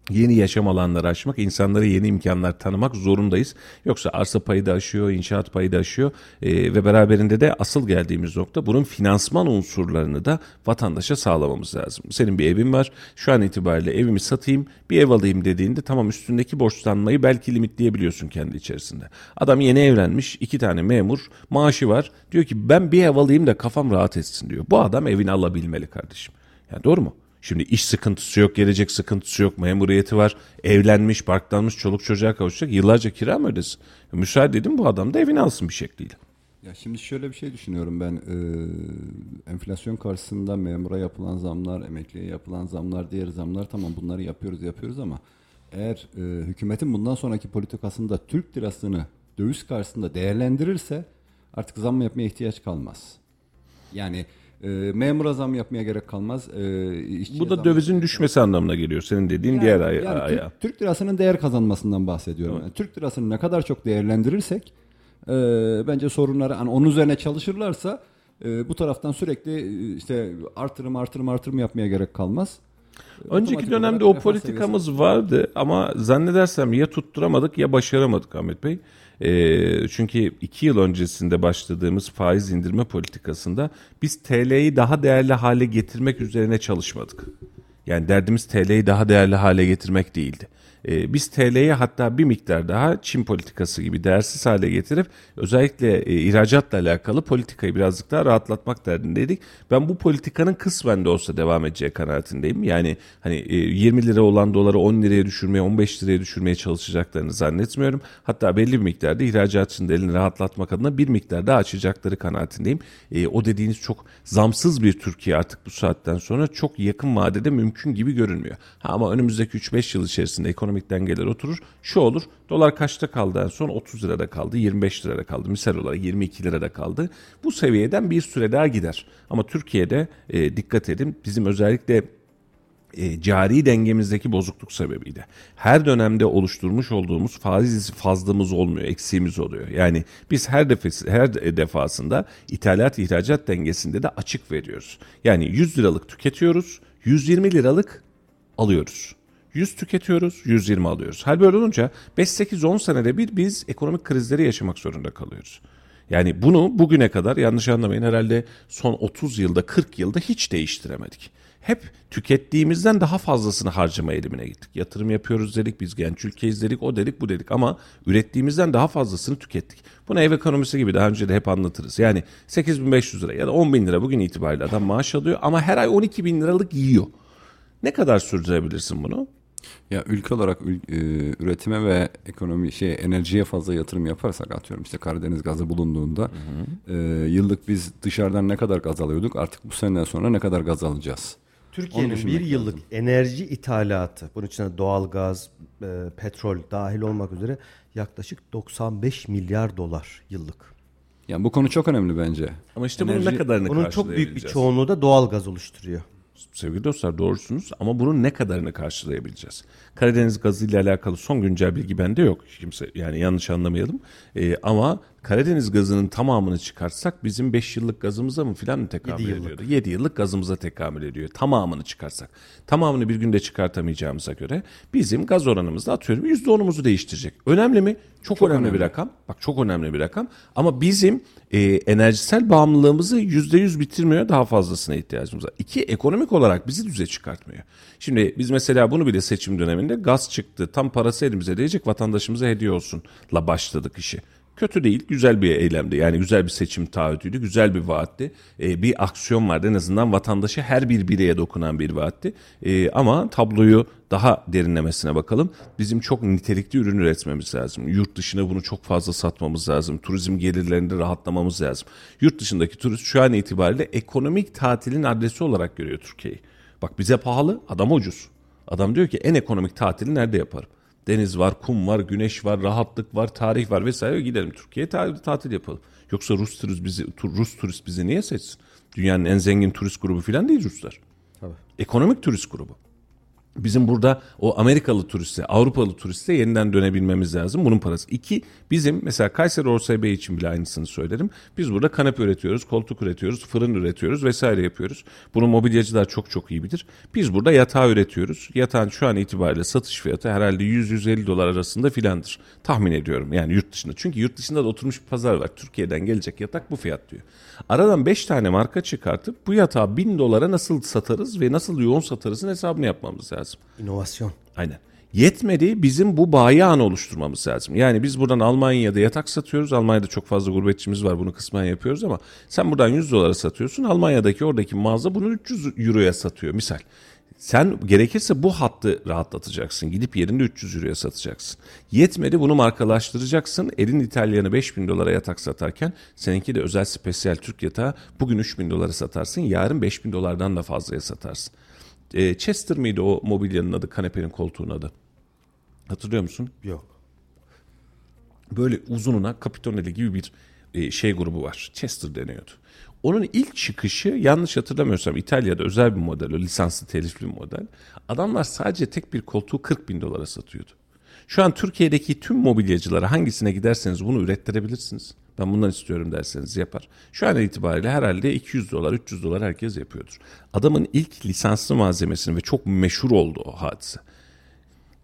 yeni yaşam alanları açmak, insanlara yeni imkanlar tanımak zorundayız. Yoksa arsa payı da aşıyor, inşaat payı da aşıyor e, ve beraberinde de asıl geldiğimiz nokta bunun finansman unsurlarını da vatandaşa sağlamamız lazım. Senin bir evin var, şu an itibariyle evimi satayım, bir ev alayım dediğinde tamam üstündeki borçlanmayı belki limitleyebiliyorsun kendi içerisinde. Adam yeni evlenmiş, iki tane memur, maaşı var, diyor ki ben bir ev alayım da kafam rahat etsin diyor. Bu adam evini alabilmeli kardeşim. Yani doğru mu? Şimdi iş sıkıntısı yok, gelecek sıkıntısı yok, memuriyeti var, evlenmiş, barklanmış, çoluk çocuğa kavuşacak, yıllarca kira mı ödesin? Müsaade edin bu adam da evini alsın bir şekliyle. Ya şimdi şöyle bir şey düşünüyorum ben, ee, enflasyon karşısında memura yapılan zamlar, emekliye yapılan zamlar, diğer zamlar, tamam bunları yapıyoruz yapıyoruz ama eğer e, hükümetin bundan sonraki politikasında Türk lirasını döviz karşısında değerlendirirse artık zam yapmaya ihtiyaç kalmaz. Yani... memura zam yapmaya gerek kalmaz. Bu da dövizin düşmesi anlamına geliyor. Senin dediğin yani, diğer ayağı. Yani aya. Türk, Türk lirasının değer kazanmasından bahsediyorum. Evet. Yani Türk lirasını ne kadar çok değerlendirirsek e, bence sorunları, hani onun üzerine çalışırlarsa e, bu taraftan sürekli işte artırım artırım artırım yapmaya gerek kalmaz. Önceki dönemde o politikamız seviyesi vardı ama zannedersem ya tutturamadık ya başaramadık Ahmet Bey. E, çünkü iki yıl öncesinde başladığımız faiz indirme politikasında biz T L'yi daha değerli hale getirmek üzerine çalışmadık. Yani derdimiz T L'yi daha değerli hale getirmek değildi. Ee, biz T L'ye hatta bir miktar daha Çin politikası gibi değersiz hale getirip özellikle e, ihracatla alakalı politikayı birazcık daha rahatlatmak derdindeydik. Ben bu politikanın kısmen de olsa devam edeceği kanaatindeyim. Yani hani e, yirmi lira olan doları on liraya düşürmeye, on beş liraya düşürmeye çalışacaklarını zannetmiyorum. Hatta belli bir miktarda ihracatçının elini rahatlatmak adına bir miktar daha açacakları kanaatindeyim. E, o dediğiniz çok zamsız bir Türkiye artık bu saatten sonra çok yakın vadede mümkün gibi görünmüyor. Ha, ama önümüzdeki üç beş yıl içerisinde ekonomi ekonomik dengeler oturur. Şu olur, dolar kaçta kaldı en son? otuz lirada kaldı, yirmi beş lirada kaldı, misal olarak yirmi iki lirada kaldı. Bu seviyeden bir süre daha gider. Ama Türkiye'de e, dikkat edin, bizim özellikle E, cari dengemizdeki bozukluk sebebiyle her dönemde oluşturmuş olduğumuz faiz fazlamız olmuyor, eksiğimiz oluyor. Yani biz her, defes, her defasında ithalat ihracat dengesinde de açık veriyoruz. Yani yüz liralık tüketiyoruz, yüz yirmi liralık alıyoruz. yüz tüketiyoruz, yüz yirmi alıyoruz. Hal böyle olunca beş sekiz on senede bir biz ekonomik krizleri yaşamak zorunda kalıyoruz. Yani bunu bugüne kadar, yanlış anlamayın, herhalde son otuz yılda kırk yılda hiç değiştiremedik. Hep tükettiğimizden daha fazlasını harcama eğilimine gittik. Yatırım yapıyoruz dedik, biz genç ülkeyiz dedik, o dedik, bu dedik ama ürettiğimizden daha fazlasını tükettik. Buna ev ekonomisi gibi daha önce de hep anlatırız. Yani sekiz bin beş yüz lira ya da on bin lira bugün itibariyle adam maaş alıyor ama her ay on iki bin liralık yiyor. Ne kadar sürdürebilirsin bunu? Ya ülke olarak e, üretime ve ekonomi şey enerjiye fazla yatırım yaparsak, atıyorum işte Karadeniz gazı bulunduğunda hı hı. E, yıllık biz dışarıdan ne kadar gaz alıyorduk, artık bu seneden sonra ne kadar gaz alacağız? Türkiye'nin bir yıllık lazım. Enerji ithalatı, bunun içine doğalgaz, e, petrol dahil olmak üzere yaklaşık doksan beş milyar dolar yıllık. Yani bu konu çok önemli bence. Ama işte enerji, bunun ne kadarını karşılayabileceğiz? Bunun çok büyük bir çoğunluğu da doğalgaz oluşturuyor. Sevgili dostlar, doğrusunuz ama bunun ne kadarını karşılayabileceğiz? Karadeniz gazı ile alakalı son güncel bilgi bende yok. Kimse, yani yanlış anlamayalım. Ee, ama Karadeniz gazının tamamını çıkartsak bizim beş yıllık gazımıza mı filan tekamül ediyordu? yedi yıllık gazımıza tekamül ediyor. Tamamını çıkarsak. Tamamını bir günde çıkartamayacağımıza göre bizim gaz oranımızda atıyorum yüzde onumuzu değiştirecek. Önemli mi? Çok, çok önemli, önemli bir rakam. Bak çok önemli bir rakam. Ama bizim e, enerjisel bağımlılığımızı yüzde yüz bitirmiyor. Daha fazlasına ihtiyacımız var. İki, ekonomik olarak bizi düze çıkartmıyor. Şimdi biz mesela bunu bile seçim döneminde gaz çıktı, tam parası elimize değecek, vatandaşımıza hediye olsunla başladık işi. Kötü değil, güzel bir eylemdi. Yani güzel bir seçim taahhütüydü, güzel bir vaatti. Ee, bir aksiyon vardı, en azından vatandaşa, her bir bireye dokunan bir vaatti. Ee, ama tabloyu daha derinlemesine bakalım. Bizim çok nitelikli ürün üretmemiz lazım. Yurt dışına bunu çok fazla satmamız lazım. Turizm gelirlerinde rahatlamamız lazım. Yurt dışındaki turist şu an itibariyle ekonomik tatilin adresi olarak görüyor Türkiye'yi. Bak bize pahalı, adam ucuz. Adam diyor ki en ekonomik tatili nerede yaparım? Deniz var, kum var, güneş var, rahatlık var, tarih var vesaire, gidelim Türkiye'ye tatil yapalım. Yoksa Rus turist bizi Rus turist bizi niye seçsin? Dünyanın en zengin turist grubu falan değil Ruslar. Tabii. Ekonomik turist grubu. Bizim burada o Amerikalı turiste, Avrupalı turiste yeniden dönebilmemiz lazım. Bunun parası. İki, bizim mesela Kayseri Orsay Bey için bile aynısını söylerim. Biz burada kanepe üretiyoruz, koltuk üretiyoruz, fırın üretiyoruz vesaire yapıyoruz. Bunu mobilyacılar çok çok iyi bilir. Biz burada yatağı üretiyoruz. Yatağın şu an itibariyle satış fiyatı herhalde yüz yüz elli dolar arasında filandır. Tahmin ediyorum yani yurt dışında. Çünkü yurt dışında da oturmuş bir pazar var. Türkiye'den gelecek yatak bu fiyat diyor. Aradan beş tane marka çıkartıp bu yatağı bin dolara nasıl satarız ve nasıl yoğun satarızın hesabını yapmamız lazım. İnovasyon. Aynen. Yetmedi, bizim bu bayi ağını oluşturmamız lazım. Yani biz buradan Almanya'da yatak satıyoruz. Almanya'da çok fazla gurbetçimiz var, bunu kısmen yapıyoruz ama sen buradan yüz dolara satıyorsun. Almanya'daki oradaki mağaza bunu üç yüz euroya satıyor misal. Sen gerekirse bu hattı rahatlatacaksın. Gidip yerinde üç yüz euroya satacaksın. Yetmedi, bunu markalaştıracaksın. Elin İtalyanı beş bin dolara yatak satarken seninki de özel spesiyel Türk yatağı bugün üç bin dolara satarsın. Yarın beş bin dolardan da fazlaya satarsın. Chester miydi o mobilyanın adı, kanepenin koltuğun adı? Hatırlıyor musun? Yok. Böyle uzununa Capitonelli gibi bir şey grubu var. Chester deniyordu. Onun ilk çıkışı yanlış hatırlamıyorsam İtalya'da özel bir model, o lisanslı telifli model. Adamlar sadece tek bir koltuğu kırk bin dolara satıyordu. Şu an Türkiye'deki tüm mobilyacılara hangisine giderseniz bunu ürettirebilirsiniz. Ben bundan istiyorum derseniz yapar. Şu an itibariyle herhalde iki yüz dolar, üç yüz dolar herkes yapıyordur. Adamın ilk lisanslı malzemesini ve çok meşhur olduğu o hadise.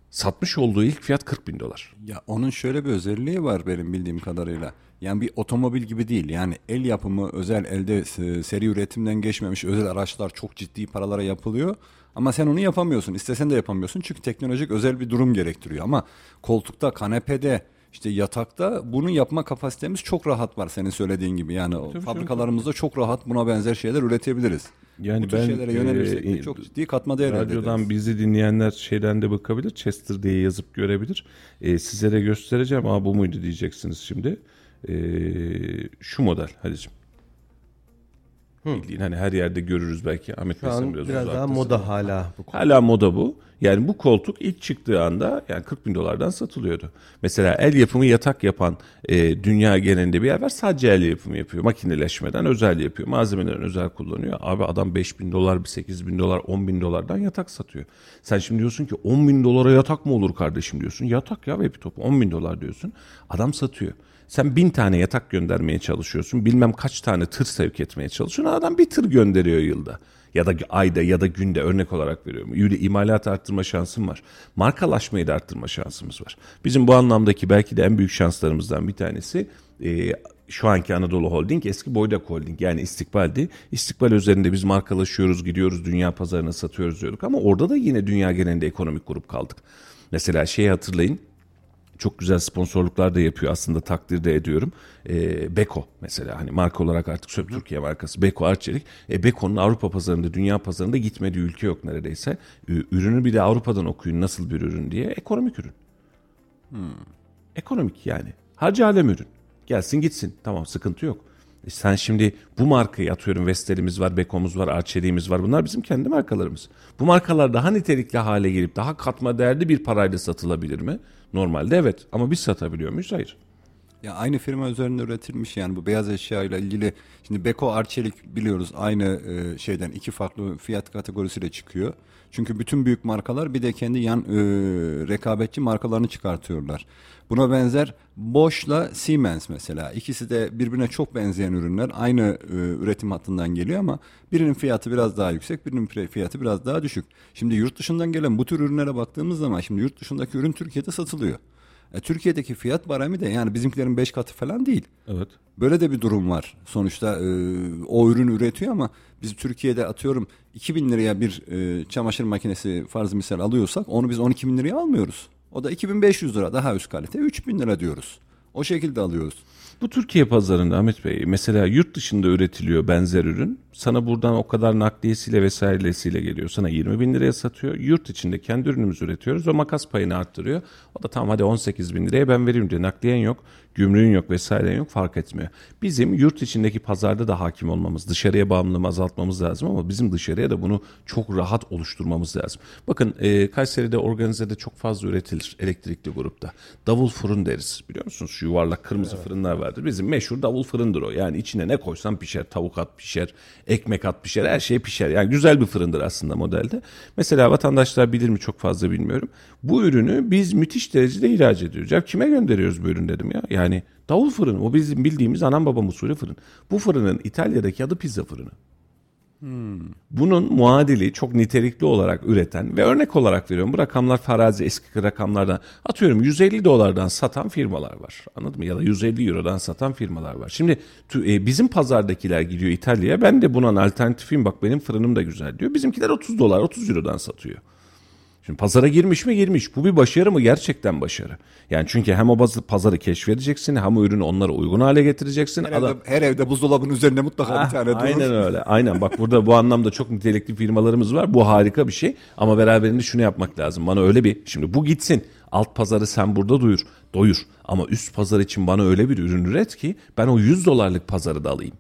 Satmış olduğu ilk fiyat kırk bin dolar. Ya onun şöyle bir özelliği var benim bildiğim kadarıyla. Yani bir otomobil gibi değil. Yani el yapımı, özel elde seri üretimden geçmemiş özel araçlar çok ciddi paralara yapılıyor. Ama sen onu yapamıyorsun. İstesen de yapamıyorsun. Çünkü teknolojik özel bir durum gerektiriyor. Ama koltukta, kanepede, İşte yatakta bunu yapma kapasitemiz çok rahat var, senin söylediğin gibi. Yani tabii fabrikalarımızda tabii. Çok rahat buna benzer şeyler üretebiliriz. Yani bu tür ben, şeylere yönelirsek e, çok ciddi katma değer elde ederiz. Radyodan bizi dinleyenler şeyden de bakabilir, Chester diye yazıp görebilir. E, size de göstereceğim. Aa, bu muydu diyeceksiniz şimdi. E, şu model Halicim. Hı. Bildiğin hani her yerde görürüz belki. Ahmet Bey sen biraz, biraz daha moda hala. Bu hala moda bu. Yani bu koltuk ilk çıktığı anda yani kırk bin dolardan satılıyordu. Mesela el yapımı yatak yapan e, dünya genelinde bir yer var. Sadece el yapımı yapıyor. Makineleşmeden özel yapıyor. Malzemelerin özel kullanıyor. Abi adam beş bin dolar, sekiz bin dolar, on bin dolardan yatak satıyor. Sen şimdi diyorsun ki on bin dolara yatak mı olur kardeşim diyorsun. Yatak ya baby top on bin dolar diyorsun. Adam satıyor. Sen bin tane yatak göndermeye çalışıyorsun. Bilmem kaç tane tır sevk etmeye çalışıyorsun. Adam bir tır gönderiyor yılda. Ya da ayda ya da günde örnek olarak veriyorum. Yürü imalat arttırma şansım var. Markalaşmayı da arttırma şansımız var. Bizim bu anlamdaki belki de en büyük şanslarımızdan bir tanesi e, şu anki Anadolu Holding, eski Boydak Holding yani İstikbal'di. İstikbal üzerinde biz markalaşıyoruz, gidiyoruz, dünya pazarına satıyoruz diyorduk. Ama orada da yine dünya genelinde ekonomik grup kaldık. Mesela şeyi hatırlayın. Çok güzel sponsorluklar da yapıyor aslında, takdir de ediyorum. E, Beko mesela hani marka olarak artık söylüyorum, Türkiye markası Beko Arçelik. E, Beko'nun Avrupa pazarında, dünya pazarında gitmediği ülke yok neredeyse. Ürünü bir de Avrupa'dan okuyun nasıl bir ürün diye. Ekonomik ürün. Hmm. Ekonomik yani. Harcı alem ürün. Gelsin gitsin. Tamam, sıkıntı yok. E, sen şimdi bu markayı atıyorum, Vestel'imiz var, Beko'muz var, Arçelik'imiz var. Bunlar bizim kendi markalarımız. Bu markalar daha nitelikli hale gelip daha katma değerli bir parayla satılabilir mi? Normalde evet, ama biz satabiliyor muyuz? Hayır. Ya aynı firma üzerinde üretilmiş yani bu beyaz eşya ile ilgili. Şimdi Beko Arçelik biliyoruz aynı şeyden, iki farklı fiyat kategorisiyle çıkıyor. Çünkü bütün büyük markalar bir de kendi yan e, rekabetçi markalarını çıkartıyorlar. Buna benzer Bosch'la Siemens mesela. İkisi de birbirine çok benzeyen ürünler. Aynı e, üretim hattından geliyor ama birinin fiyatı biraz daha yüksek, birinin fiyatı biraz daha düşük. Şimdi yurt dışından gelen bu tür ürünlere baktığımız zaman şimdi yurt dışındaki ürün Türkiye'de satılıyor. E, Türkiye'deki fiyat baremi de yani bizimkilerin beş katı falan değil. Evet. Böyle de bir durum var. Sonuçta e, o ürün üretiyor ama biz Türkiye'de atıyorum iki bin liraya bir e, çamaşır makinesi farz misal alıyorsak onu biz on iki bin liraya almıyoruz. O da iki bin beş yüz lira, daha üst kalite üç bin lira diyoruz. O şekilde alıyoruz. Bu Türkiye pazarında Ahmet Bey mesela yurt dışında üretiliyor benzer ürün. Sana buradan o kadar nakliyesiyle vesairesiyle geliyor. Sana yirmi bin liraya satıyor. Yurt içinde kendi ürünümüzü üretiyoruz. O makas payını arttırıyor. O da tamam hadi on sekiz bin liraya ben vereyim diye. Nakliyen yok, gümrüğün yok vesairen yok, fark etmiyor. Bizim yurt içindeki pazarda da hakim olmamız, dışarıya bağımlılığımı azaltmamız lazım ama bizim dışarıya da bunu çok rahat oluşturmamız lazım. Bakın e, Kayseri'de organizede çok fazla üretilir elektrikli grupta. Davul fırın deriz biliyor musunuz? Şu yuvarlak kırmızı evet. Fırınlar var. Bizim meşhur davul fırındır o. Yani içine ne koysan pişer. Tavuk at pişer, ekmek at pişer, her şey pişer. Yani güzel bir fırındır aslında modelde. Mesela vatandaşlar bilir mi çok fazla bilmiyorum. Bu ürünü biz müthiş derecede ihraç ediyoruz. Ya kime gönderiyoruz bu ürün dedim ya. Yani davul fırını, o bizim bildiğimiz anam babam usulü fırın. Bu fırının İtalya'daki adı pizza fırını. Hmm. Bunun muadili çok nitelikli olarak üreten ve örnek olarak veriyorum, bu rakamlar farazi, eski rakamlardan atıyorum yüz elli dolardan satan firmalar var, anladın mı, ya da yüz elli eurodan satan firmalar var. Şimdi bizim pazardakiler gidiyor İtalya'ya, ben de bunun alternatifim, bak benim fırınım da güzel diyor, bizimkiler otuz dolar otuz eurodan satıyor. Şimdi pazara girmiş mi? Girmiş. Bu bir başarı mı? Gerçekten başarı. Yani çünkü hem o pazarı keşfedeceksin, hem o ürünü onlara uygun hale getireceksin. Her, Adam... evde, her evde buzdolabının üzerinde mutlaka ah, bir tane durur. Aynen öyle. Aynen. Bak burada bu anlamda çok nitelikli firmalarımız var. Bu harika bir şey. Ama beraberinde şunu yapmak lazım. Bana öyle bir... Şimdi bu gitsin. Alt pazarı sen burada doyur. Doyur. Ama üst pazar için bana öyle bir ürün üret ki ben o yüz dolarlık pazarı da alayım.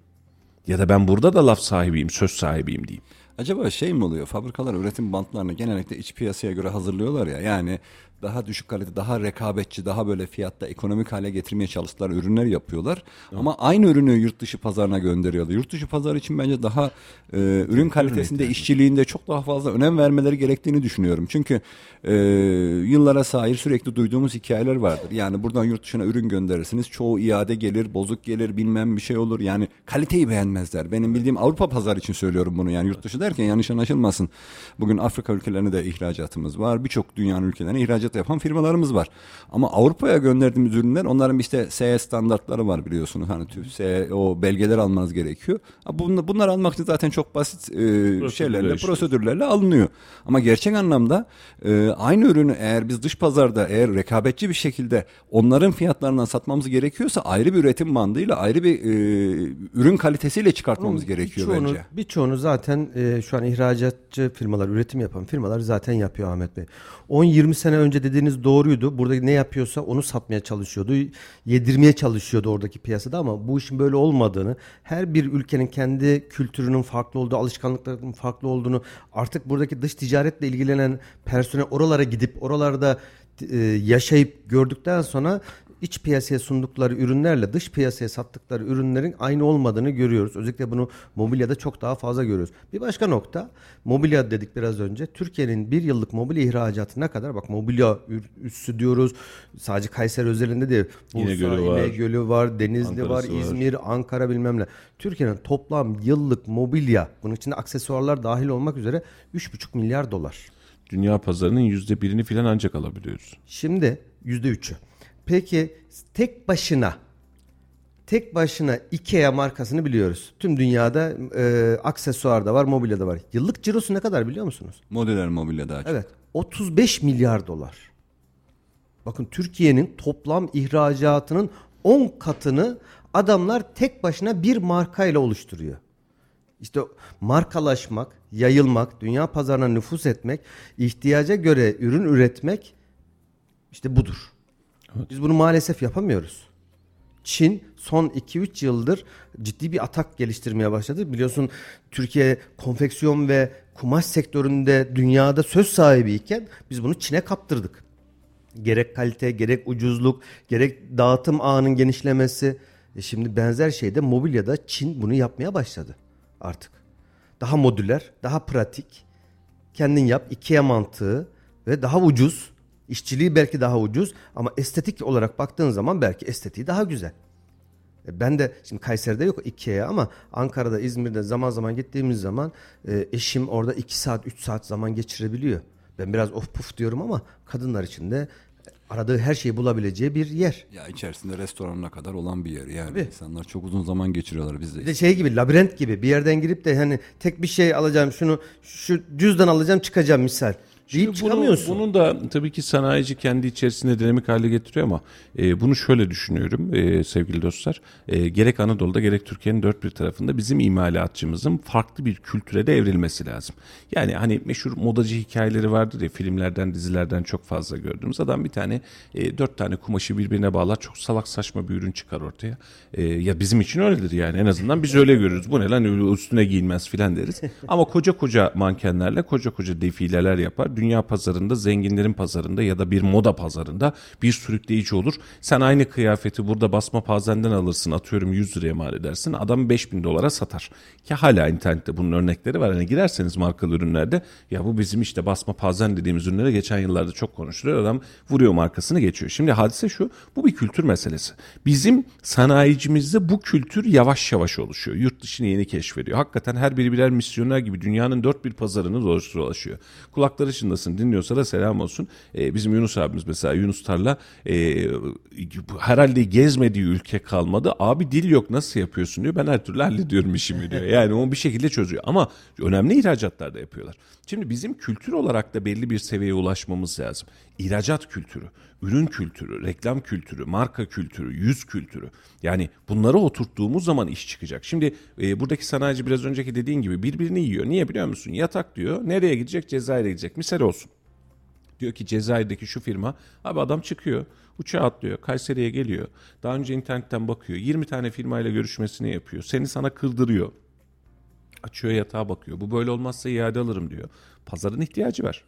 Ya da ben burada da laf sahibiyim, söz sahibiyim diyeyim. Acaba şey mi oluyor? Fabrikalar üretim bantlarını genellikle iç piyasaya göre hazırlıyorlar ya. Yani daha düşük kalite, daha rekabetçi, daha böyle fiyatta ekonomik hale getirmeye çalıştılar, ürünler yapıyorlar. Evet. Ama aynı ürünü yurt dışı pazarına gönderiyorlar. Yurt dışı pazarı için bence daha e, ürün kalitesinde, evet, işçiliğinde çok daha fazla önem vermeleri gerektiğini düşünüyorum. Çünkü e, yıllara sahip sürekli duyduğumuz hikayeler vardır. Yani buradan yurt dışına ürün gönderirsiniz. Çoğu iade gelir, bozuk gelir, bilmem bir şey olur. Yani kaliteyi beğenmezler. Benim bildiğim Avrupa pazarı için söylüyorum bunu. Yani yurt dışı derken yanlış anlaşılmasın. Bugün Afrika ülkelerine de ihracatımız var. Birçok dünyanın ülkelerine ihracat yapan firmalarımız var. Ama Avrupa'ya gönderdiğimiz ürünler, onların işte S E standartları var biliyorsunuz. Hani tüp o belgeler almanız gerekiyor. Bunlar, bunları almak için zaten çok basit e, Prosedürler şeylerle, işte. prosedürlerle alınıyor. Ama gerçek anlamda e, aynı ürünü eğer biz dış pazarda eğer rekabetçi bir şekilde onların fiyatlarından satmamız gerekiyorsa ayrı bir üretim bandıyla, ayrı bir e, ürün kalitesiyle çıkartmamız Ama gerekiyor birçoğunu, bence. Birçoğunu zaten e, şu an ihracatçı firmalar, üretim yapan firmalar zaten yapıyor Ahmet Bey. on yirmi sene önce önce dediğiniz doğruydu. Burada ne yapıyorsa onu satmaya çalışıyordu. Yedirmeye çalışıyordu oradaki piyasada ama bu işin böyle olmadığını, her bir ülkenin kendi kültürünün farklı olduğu, alışkanlıklarının farklı olduğunu, artık buradaki dış ticaretle ilgilenen personel oralara gidip oralarda e, yaşayıp gördükten sonra iç piyasaya sundukları ürünlerle dış piyasaya sattıkları ürünlerin aynı olmadığını görüyoruz. Özellikle bunu mobilyada çok daha fazla görüyoruz. Bir başka nokta, mobilya dedik biraz önce. Türkiye'nin bir yıllık mobilya ihracatı ne kadar? Bak, mobilya üssü diyoruz. Sadece Kayseri özelinde değil. Bursa, İnegöl'ü var, Denizli var, var, İzmir, Ankara bilmem ne. Türkiye'nin toplam yıllık mobilya, bunun içinde aksesuarlar dahil olmak üzere üç buçuk milyar dolar. Dünya pazarının yüzde birini filan ancak alabiliyoruz. Şimdi yüzde üçü. Peki tek başına tek başına İKEA markasını biliyoruz. Tüm dünyada e, aksesuar da var, mobilya da var. Yıllık cirosu ne kadar biliyor musunuz? Modeler mobilya daha çok. Evet, otuz beş milyar dolar. Bakın, Türkiye'nin toplam ihracatının on katını adamlar tek başına bir markayla oluşturuyor. İşte markalaşmak, yayılmak, dünya pazarına nüfuz etmek, ihtiyaca göre ürün üretmek işte budur. Biz bunu maalesef yapamıyoruz. Çin son iki üç yıldır ciddi bir atak geliştirmeye başladı. Biliyorsun, Türkiye konfeksiyon ve kumaş sektöründe dünyada söz sahibiyken biz bunu Çin'e kaptırdık. Gerek kalite, gerek ucuzluk, gerek dağıtım ağının genişlemesi. E şimdi benzer şeyde mobilyada Çin bunu yapmaya başladı artık. Daha modüler, daha pratik, kendin yap, İKEA mantığı ve daha ucuz. İşçiliği belki daha ucuz ama estetik olarak baktığın zaman belki estetiği daha güzel. Ben de şimdi Kayseri'de yok İKEA ama Ankara'da, İzmir'de zaman zaman gittiğimiz zaman eşim orada iki saat üç saat zaman geçirebiliyor. Ben biraz of puf diyorum ama kadınlar için de aradığı her şeyi bulabileceği bir yer. Ya içerisinde restoranına kadar olan bir yer yani. Tabii. İnsanlar çok uzun zaman geçiriyorlar bizde. Bir de şey gibi, labirent gibi bir yerden girip de hani tek bir şey alacağım, şunu şu cüzdan alacağım çıkacağım misal. Bunu, çıkamıyorsun. Bunun da tabii ki sanayici kendi içerisinde dinamik hale getiriyor ama e, bunu şöyle düşünüyorum e, sevgili dostlar. E, gerek Anadolu'da gerek Türkiye'nin dört bir tarafında bizim imalatçımızın farklı bir kültüre de evrilmesi lazım. Yani hani meşhur modacı hikayeleri vardır ya, filmlerden dizilerden çok fazla gördüğümüz. Adam bir tane e, dört tane kumaşı birbirine bağlar, çok salak saçma bir ürün çıkar ortaya. E, ya bizim için öyledir yani, en azından biz öyle görürüz. Bu ne lan, üstüne giyilmez filan deriz. Ama koca koca mankenlerle koca koca defileler yapar. Dünya pazarında, zenginlerin pazarında ya da bir moda pazarında bir sürükleyici olur. Sen aynı kıyafeti burada basma pazenden alırsın, atıyorum yüz liraya mal edersin. Adam beş bin dolara satar. Ki hala internette bunun örnekleri var. Hani girerseniz markalı ürünlerde, ya bu bizim işte basma pazen dediğimiz ürünlere geçen yıllarda çok konuşuluyor. Adam vuruyor markasını geçiyor. Şimdi hadise şu, bu bir kültür meselesi. Bizim sanayicimizde bu kültür yavaş yavaş oluşuyor. Yurt dışını yeni keşfediyor. Hakikaten her biri birer misyoner gibi dünyanın dört bir pazarını dolaşıyor. Kulakları şimdi dinliyorsa da selam olsun. Ee, bizim Yunus abimiz mesela, Yunus Tarla e, herhalde gezmediği ülke kalmadı. Abi dil yok, nasıl yapıyorsun diyor. Ben her türlü hallediyorum işimi diyor. Yani onu bir şekilde çözüyor. Ama önemli ihracatlar da yapıyorlar. Şimdi bizim kültür olarak da belli bir seviyeye ulaşmamız lazım. İhracat kültürü, ürün kültürü, reklam kültürü, marka kültürü, yüz kültürü. Yani bunları oturttuğumuz zaman iş çıkacak. Şimdi e, buradaki sanayici biraz önceki dediğin gibi birbirini yiyor. Niye biliyor musun? Yatak diyor. Nereye gidecek? Cezayir'e gidecek. Misal olsun. Diyor ki Cezayir'deki şu firma. Abi adam çıkıyor. Uçağa atlıyor. Kayseri'ye geliyor. Daha önce internetten bakıyor. yirmi tane firmayla görüşmesini yapıyor. Seni sana kıldırıyor. Açıyor yatağa bakıyor. Bu böyle olmazsa iade alırım diyor. Pazarın ihtiyacı var.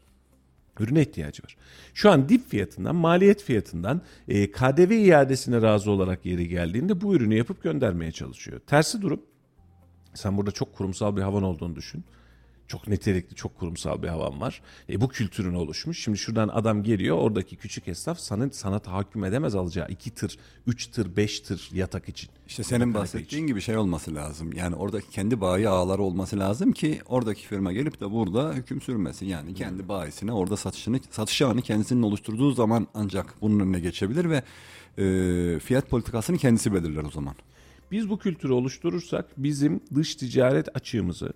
Ürüne ihtiyacı var. Şu an dip fiyatından, maliyet fiyatından e, K D V iadesine razı olarak yeri geldiğinde bu ürünü yapıp göndermeye çalışıyor. Tersi durum, sen burada çok kurumsal bir havan olduğunu düşün. Çok nitelikli, çok kurumsal bir havan var. E, bu kültürün oluşmuş. Şimdi şuradan adam geliyor, oradaki küçük esnaf sana, sana tahakküm edemez alacağı iki tır, üç tır, beş tır yatak için. İşte senin bahsettiğin için gibi şey olması lazım. Yani oradaki kendi bayi ağları olması lazım ki oradaki firma gelip de burada hüküm sürmesi. Yani kendi hmm. bayisine orada satışını, satış ağını kendisinin oluşturduğu zaman ancak bunun önüne geçebilir ve e, fiyat politikasını kendisi belirler o zaman. Biz bu kültürü oluşturursak bizim dış ticaret açığımızı,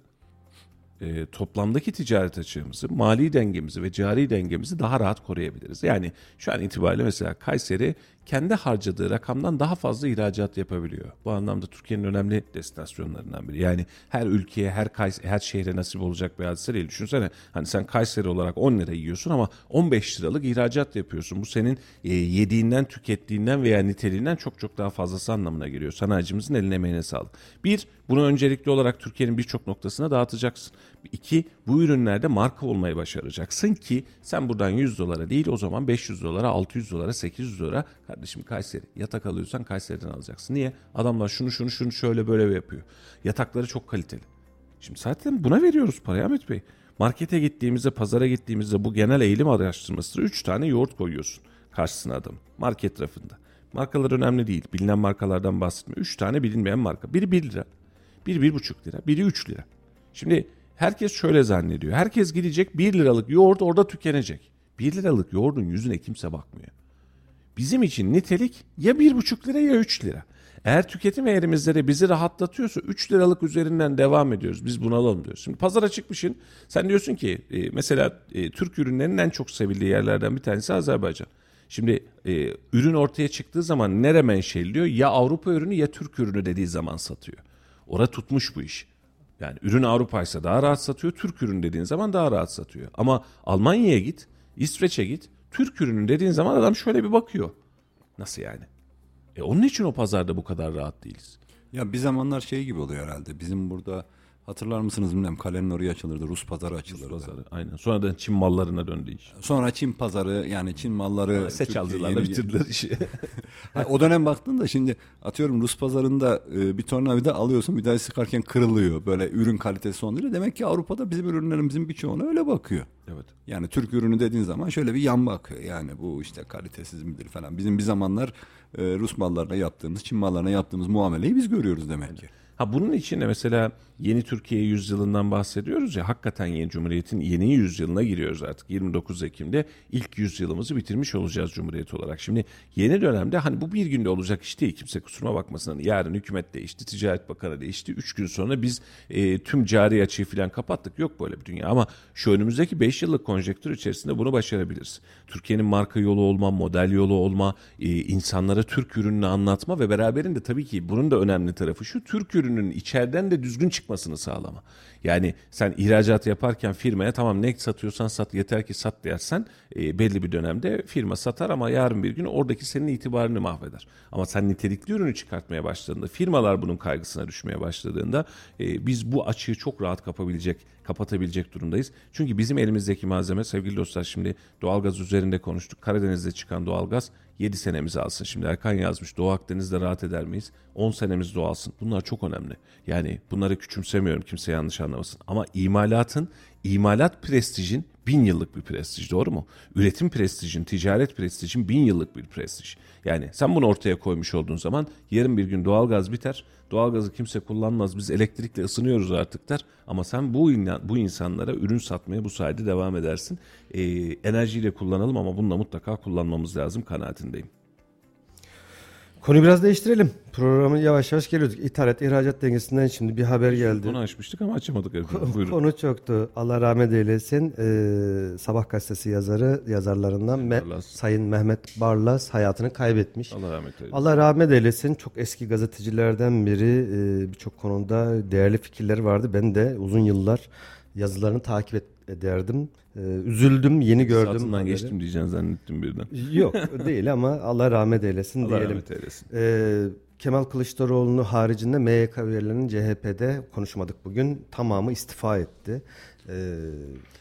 E, toplamdaki ticaret açığımızı, mali dengemizi ve cari dengemizi daha rahat koruyabiliriz. Yani şu an itibariyle mesela Kayseri kendi harcadığı rakamdan daha fazla ihracat yapabiliyor. Bu anlamda Türkiye'nin önemli destinasyonlarından biri. Yani her ülkeye, her Kayseri, her şehre nasip olacak bir hadise değil. Düşünsene, hani sen Kayseri olarak on lira yiyorsun ama on beş liralık ihracat yapıyorsun. Bu senin yediğinden, tükettiğinden veya niteliğinden çok çok daha fazlası anlamına geliyor. Sanayicimizin eline emeğine sağlık. Bir, bunu öncelikli olarak Türkiye'nin birçok noktasına dağıtacaksın. İki, bu ürünlerde marka olmayı başaracaksın ki sen buradan yüz dolara değil, o zaman beş yüz dolara, altı yüz dolara, sekiz yüz dolara kardeşim Kayseri yatak alıyorsan Kayseri'den alacaksın. Niye? Adamlar şunu şunu şunu şöyle böyle yapıyor. Yatakları çok kaliteli. Şimdi zaten buna veriyoruz parayı Ahmet Bey. Markete gittiğimizde, pazara gittiğimizde bu genel eğilim araştırmasında üç tane yoğurt koyuyorsun karşısına adam market rafında. Markalar önemli değil. Bilinen markalardan bahsetmiyorum. üç tane bilinmeyen marka. Biri bir lira, biri bir buçuk lira, biri üç lira. Şimdi herkes şöyle zannediyor. Herkes gidecek bir liralık yoğurt orada tükenecek. bir liralık yoğurdun yüzüne kimse bakmıyor. Bizim için nitelik ya bir buçuk lira ya üç lira. Eğer tüketim eğrimizde de bizi rahatlatıyorsa üç liralık üzerinden devam ediyoruz. Biz bunalım diyoruz. Şimdi pazara çıkmışsın. Sen diyorsun ki mesela Türk ürünlerinin en çok sevildiği yerlerden bir tanesi Azerbaycan. Şimdi e, ürün ortaya çıktığı zaman nere menşeli diyor? Ya Avrupa ürünü ya Türk ürünü dediği zaman satıyor. Ora tutmuş bu iş. Yani ürün Avrupa'ysa daha rahat satıyor. Türk ürünü dediğin zaman daha rahat satıyor. Ama Almanya'ya git, İsveç'e git. Türk ürünü dediğin zaman adam şöyle bir bakıyor. Nasıl yani? E onun için o pazarda bu kadar rahat değiliz. Ya bir zamanlar şey gibi oluyor herhalde. Bizim burada hatırlar mısınız bilmem, kalenin oraya açılırdı, Rus pazarı açılırdı. Rus pazarı, aynen. Sonradan Çin mallarına döndü iş. Sonra Çin pazarı, yani Çin malları. Seç aldılarla bitirdiler işi. O dönem baktığında şimdi atıyorum Rus pazarında bir tornavida alıyorsun, vidayı sıkarken kırılıyor. Böyle ürün kalitesi on değil. Demek ki Avrupa'da bizim ürünlerimizin birçoğuna öyle bakıyor. Evet. Yani Türk ürünü dediğin zaman şöyle bir yan bakıyor. Yani bu işte kalitesiz midir falan. Bizim bir zamanlar Rus mallarına yaptığımız, Çin mallarına yaptığımız muameleyi biz görüyoruz demek ki. Ha bunun için de mesela yeni Türkiye yüzyılından bahsediyoruz ya, hakikaten yeni Cumhuriyet'in yeni yüzyılına giriyoruz artık. yirmi dokuz Ekim'de ilk yüzyılımızı bitirmiş olacağız Cumhuriyet olarak. Şimdi yeni dönemde hani bu bir günde olacak iş değil, kimse kusuruma bakmasın. Hani yarın hükümet değişti, Ticaret Bakanı değişti. Üç gün sonra biz e, tüm cari açığı falan kapattık. Yok böyle bir dünya ama şu önümüzdeki beş yıllık konjektür içerisinde bunu başarabiliriz. Türkiye'nin marka yolu olma, model yolu olma, e, insanlara Türk ürününü anlatma ve beraberinde tabii ki bunun da önemli tarafı şu, Türk ürünü ürünün içeriden de düzgün çıkmasını sağlama. Yani sen ihracat yaparken firmaya tamam ne satıyorsan sat, yeter ki sat dersen e, belli bir dönemde firma satar ama yarın bir gün oradaki senin itibarını mahveder. Ama sen nitelikli ürünü çıkartmaya başladığında, firmalar bunun kaygısına düşmeye başladığında e, biz bu açığı çok rahat kapabilecek, kapatabilecek durumdayız. Çünkü bizim elimizdeki malzeme sevgili dostlar, şimdi doğalgaz üzerinde konuştuk. Karadeniz'de çıkan doğalgaz yedi senemizi alsın. Şimdi Erkan yazmış, Doğu Akdeniz'de rahat eder miyiz? on senemiz doğalsın. Bunlar çok önemli. Yani bunları küçümsemiyorum, kimse yanlış anlamasın. Ama imalatın, imalat prestijin bin yıllık bir prestij, doğru mu? Üretim prestijin, ticaret prestijin bin yıllık bir prestij. Yani sen bunu ortaya koymuş olduğun zaman yarın bir gün doğalgaz biter. Doğalgazı kimse kullanmaz, biz elektrikle ısınıyoruz artık der. Ama sen bu bu insanlara ürün satmaya bu sayede devam edersin. Ee, enerjiyle kullanalım ama bununla mutlaka kullanmamız lazım kanaatindeyim. Konuyu biraz değiştirelim. Programı yavaş yavaş geliyorduk. İthalat, ihracat dengesinden şimdi bir haber geldi. Konu açmıştık ama açamadık. Ko- konu çoktu. Allah rahmet eylesin. Ee, Sabah gazetesi yazarı yazarlarından Me- Sayın Mehmet Barlas hayatını kaybetmiş. Allah rahmet eylesin. Allah rahmet eylesin. Çok eski gazetecilerden biri. Ee, birçok konuda değerli fikirleri vardı. Ben de uzun yıllar yazılarını takip ettim. Ederdim. Ee, üzüldüm, yeni gördüm. Satından geçtim diyeceğini zannettim birden. Yok değil ama Allah rahmet eylesin diyelim. Allah rahmet eylesin. Ee, Kemal Kılıçdaroğlu'nun haricinde M Y K üyelerinin C H P'de konuşmadık bugün. Tamamı istifa etti. Ee,